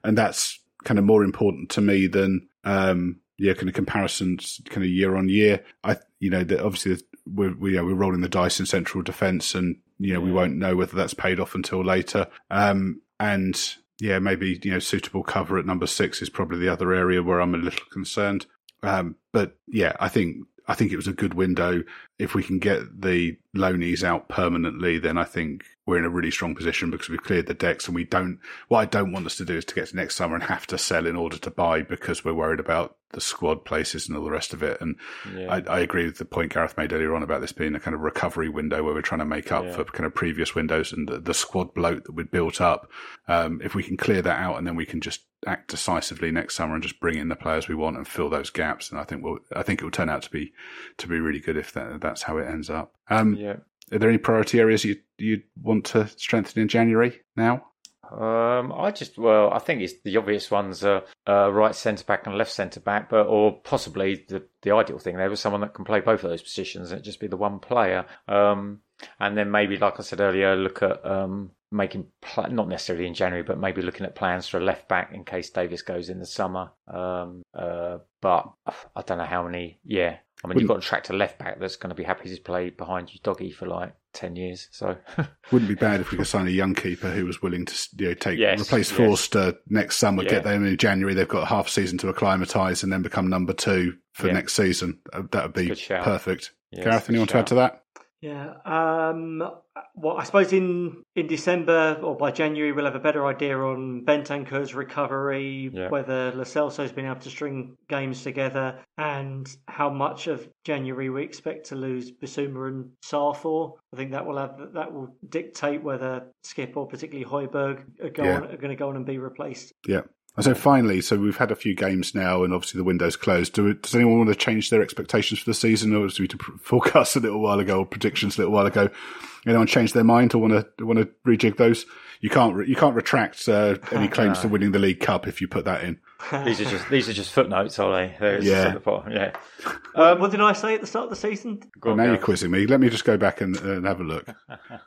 And that's kind of more important to me than, um, yeah, kind of comparisons kind of year on year. I, you know, the, obviously we're, we, yeah, we're rolling the dice in central defence and, you know, we won't know whether that's paid off until later. Um, and yeah, maybe, you know, suitable cover at number six is probably the other area where I'm a little concerned. Um, but yeah, I think, I think it was a good window. If we can get the loanees out permanently, then I think we're in a really strong position because we've cleared the decks and we don't, what I don't want us to do is to get to next summer and have to sell in order to buy because we're worried about the squad places and all the rest of it. And yeah. I, I agree with the point Gareth made earlier on about this being a kind of recovery window where we're trying to make up yeah. for kind of previous windows and the, the squad bloat that we'd built up. Um, if we can clear that out and then we can just act decisively next summer and just bring in the players we want and fill those gaps. And I think we'll, I think it will turn out to be, to be really good if that, that's how it ends up. Um, yeah. Are there any priority areas you you want to strengthen in January now? Um, I just well, I think it's the obvious ones are uh, right centre back and left centre back, but or possibly the the ideal thing there was someone that can play both of those positions and it'd just be the one player. Um, and then maybe, like I said earlier, look at um, making pl- not necessarily in January, but maybe looking at plans for a left back in case Davies goes in the summer. Um, uh, but I don't know how many. Yeah. I mean, wouldn't, you've got to attract a left-back that's going to be happy to play behind you, Doggy, for like ten years. So wouldn't be bad if we could sign a young keeper who was willing to you know, take yes, replace yes. Forster next summer, yeah. get them in January. They've got half a season to acclimatise and then become number two for yeah. next season. That would be perfect. Yes, Gareth, anyone to add to that? Yeah. Um, well, I suppose in, in December or by January, we'll have a better idea on Bentancur's recovery, yeah. whether Lo Celso's been able to string games together, and how much of January we expect to lose Bissouma and Sarr for. I think that will have that will dictate whether Skip or particularly Hojbjerg are going, yeah. are going to go on and be replaced. Yeah. And so finally, so we've had a few games now and obviously the window's closed. Do it, does anyone want to change their expectations for the season? Or was we to forecast a little while ago or predictions a little while ago? Anyone change their mind or want to want to rejig those? You can't you can't retract uh, any claims to winning the League Cup if you put that in. These are just these are just footnotes, are they? There's yeah. The bottom, yeah. Um, what did I say at the start of the season? Well, now go. You're quizzing me. Let me just go back and, uh, and have a look.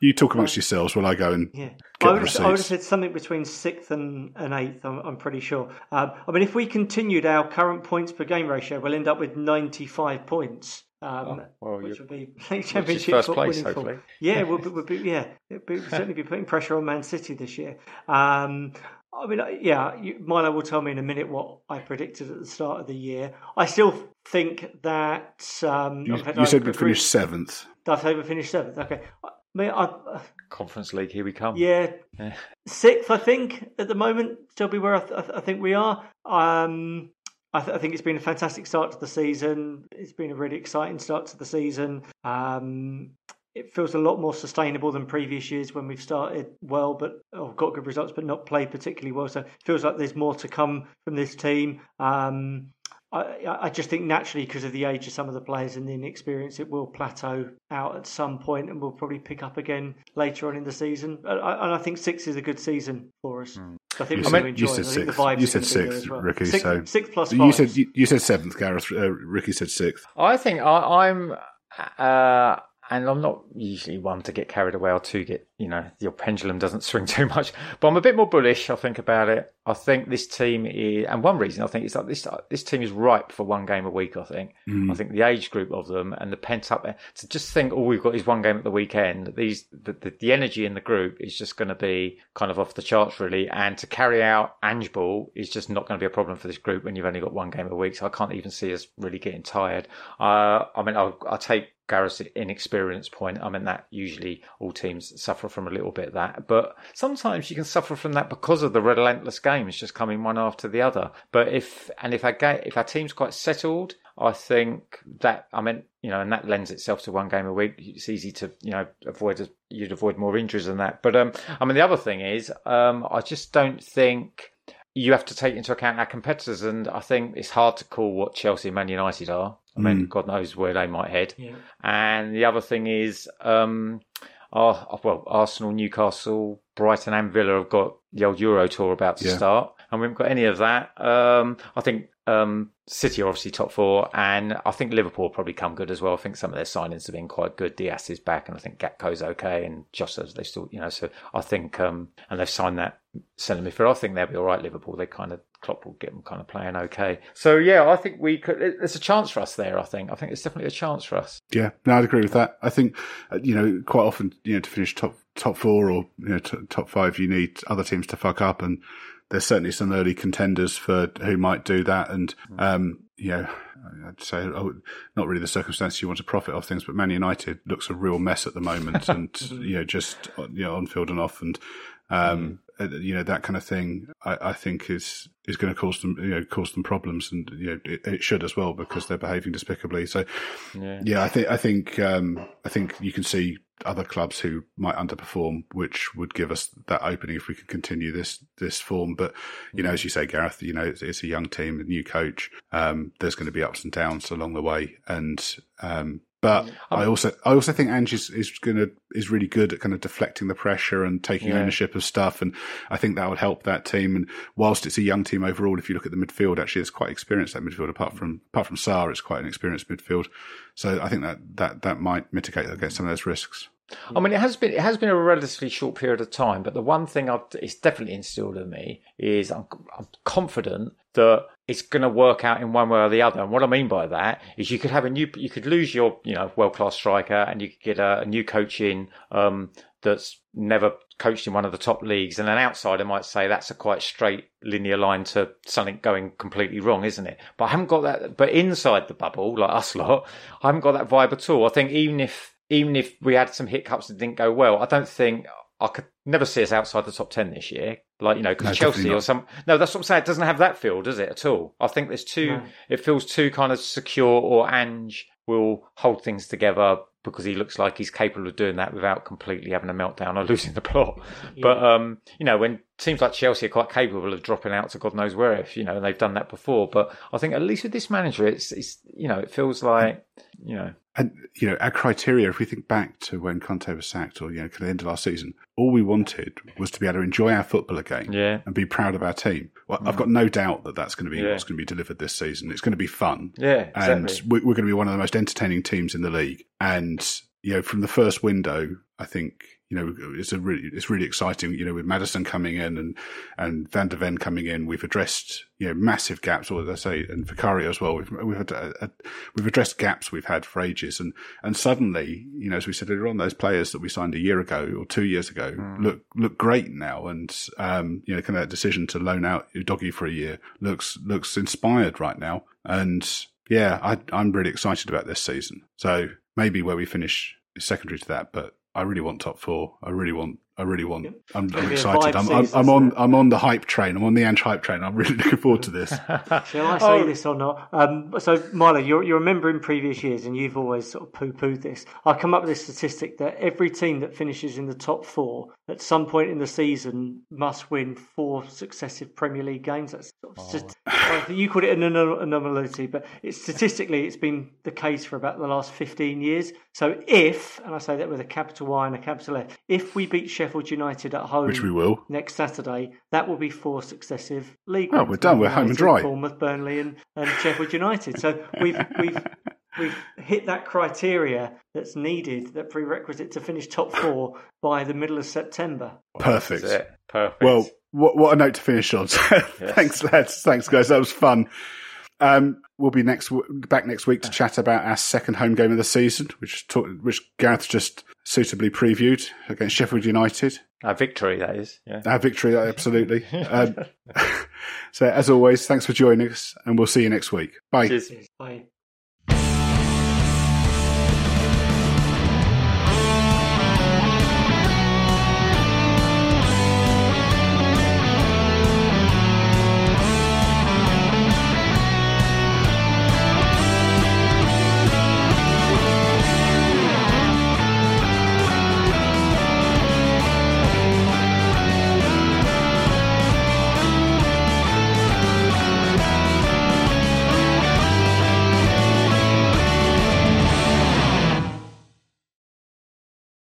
You talk amongst yourselves while I go and yeah. get I the receipts. I would have said something between sixth and, and eighth. I'm, I'm pretty sure. Um, I mean, if we continued our current points per game ratio, we'll end up with ninety-five points. Um, oh, well, which would be league championship first place, hopefully. For. Yeah, we'll, we'll be, yeah, it'd be, we'll certainly be putting pressure on Man City this year. Um, I mean, yeah, you, Milo will tell me in a minute what I predicted at the start of the year. I still think that um, you, you said we'd finish seventh. I've said we'd finish seventh. Okay. I mean, I, uh, Conference League, here we come. Yeah, yeah, sixth, I think, at the moment, still be where I, th- I think we are. Um, I, th- I think it's been a fantastic start to the season. It's been a really exciting start to the season. Um, it feels a lot more sustainable than previous years when we've started well, but or got good results, but not played particularly well. So it feels like there's more to come from this team. Um, I, I just think naturally, because of the age of some of the players and the inexperience, it will plateau out at some point and we'll probably pick up again later on in the season. And I, and I think six is a good season for us. Mm. I think we're going to enjoy it. You said six, you said six well. Ricky. Six, so six plus five. You said, you, you said seventh, Gareth. Uh, Ricky said sixth. I think I, I'm... Uh, And I'm not usually one to get carried away or to get, you know, your pendulum doesn't swing too much. But I'm a bit more bullish, I think, about it. I think this team is, and one reason I think it's like this this team is ripe for one game a week, I think. Mm. I think the age group of them and the pent-up, to just think all we've got is one game at the weekend, these the, the, the energy in the group is just going to be kind of off the charts, really. And to carry out Ange Ball is just not going to be a problem for this group when you've only got one game a week. So I can't even see us really getting tired. Uh, I mean, I'll, I'll take Gareth's inexperience point. I mean, that usually all teams suffer from a little bit of that, but sometimes you can suffer from that because of the relentless games just coming one after the other. But if and if our ga- if our team's quite settled, I think that, I mean, you know, and that lends itself to one game a week. It's easy to, you know, avoid, you'd avoid more injuries than that. But um, I mean, the other thing is, um, I just don't think. You have to take into account our competitors, and I think it's hard to call what Chelsea and Man United are. I mean, mm. God knows where they might head. Yeah. And the other thing is, um, our, well, Arsenal, Newcastle, Brighton and Villa have got the old Euro tour about to yeah. start, and we haven't got any of that. Um, I think um, City are obviously top four, and I think Liverpool probably come good as well. I think some of their signings have been quite good. Diaz is back, and I think Gakpo's okay, and Jota, they still, you know, so I think, um, and they've signed that centre midfield. I think they'll be all right, Liverpool. They kind of, Klopp will get them kind of playing okay. So, yeah, I think we could, there's a chance for us there, I think. I think it's definitely a chance for us. Yeah, no, I'd agree with that. I think, you know, quite often, you know, to finish top, top four or, you know, t- top five, you need other teams to fuck up, and there's certainly some early contenders for who might do that. And, um, you know, I'd say oh, not really the circumstances you want to profit off things, but Man United looks a real mess at the moment and, you know, just, you know, on field and off, and, um, mm. you know, that kind of thing, I, I think is, is going to cause them, you know, cause them problems, and, you know, it, it should as well, because they're behaving despicably. So, yeah, yeah I think, I think, um, I think you can see other clubs who might underperform, which would give us that opening if we can continue this this form. But, you know, as you say, Gareth, you know, it's, it's a young team, a new coach. Um, there's going to be ups and downs along the way, and um, but I also I also think Ange is, is going to is really good at kind of deflecting the pressure and taking yeah. ownership of stuff, and I think that would help that team. And whilst it's a young team overall, if you look at the midfield, actually it's quite experienced, that midfield. Apart from apart from Sarr, it's quite an experienced midfield. So I think that that that might mitigate against some of those risks. I mean, it has been it has been a relatively short period of time, but the one thing I've, it's definitely instilled in me is I'm, I'm confident that it's going to work out in one way or the other. And what I mean by that is you could have a new, you could lose your, you know, world-class striker, and you could get a, a new coach in um, that's never coached in one of the top leagues, and an outsider might say that's a quite straight linear line to something going completely wrong, isn't it? But I haven't got that. But inside the bubble, like us lot, I haven't got that vibe at all. I think even if. Even if we had some hiccups that didn't go well, I don't think I could never see us outside the top ten this year. Like, you know, because no, Chelsea or some... No, that's what I'm saying. It doesn't have that feel, does it, at all? I think there's too... No. It feels too kind of secure, or Ange will hold things together because he looks like he's capable of doing that without completely having a meltdown or losing the plot. Yeah. But, um, you know, when teams like Chelsea are quite capable of dropping out to God knows where, if, you know, and they've done that before. But I think at least with this manager, it's, it's you know, it feels like, you know... And, you know, our criteria, if we think back to when Conte was sacked, or, you know, at the end of last season, all we wanted was to be able to enjoy our football again yeah. and be proud of our team. Well, yeah. I've got no doubt that that's going to be yeah. what's going to be delivered this season. It's going to be fun. Yeah, exactly. And we're going to be one of the most entertaining teams in the league. And, you know, from the first window, I think... You know, it's a really, it's really exciting, you know, with Madison coming in and, and Van de Ven coming in, we've addressed, you know, massive gaps, or as I say, and Vicario as well. We've, we've had, a, we've addressed gaps we've had for ages. And, and suddenly, you know, as we said earlier on, those players that we signed a year ago or two years ago mm. look, look great now. And, um, you know, kind of that decision to loan out Doggy for a year looks, looks inspired right now. And yeah, I, I'm really excited about this season. So maybe where we finish is secondary to that, but, I really want top four. I really want I really want. Yeah. I'm, I'm excited. I'm, I'm, I'm on. I'm on the hype train. I'm on the Ange hype train. I'm really looking forward to this. Shall I say oh. this or not? Um, so, Milo, you're, you remember in previous years, and you've always sort of poo-pooed this. I come up with this statistic that every team that finishes in the top four at some point in the season must win four successive Premier League games. That's sort of oh. st- I think you called it an anomaly, but it's statistically it's been the case for about the last fifteen years. So, if, and I say that with a capital Y and a capital F, if we beat Sheffield United at home, which we will next Saturday, that will be four successive league games. Oh, we're done. We're home and dry. Bournemouth, Burnley, and, and Sheffield United. So we've we've we've hit that criteria that's needed, that prerequisite to finish top four by the middle of September. Perfect. That's it. Perfect. Well, what what a note to finish on. Thanks, lads. Thanks, guys. That was fun. Um, we'll be next back next week to chat about our second home game of the season, which talk, which Gareth just suitably previewed against Sheffield United. Our victory, that is. Yeah. Our victory, absolutely. um, so, as always, thanks for joining us, and we'll see you next week. Bye. Cheers. Bye.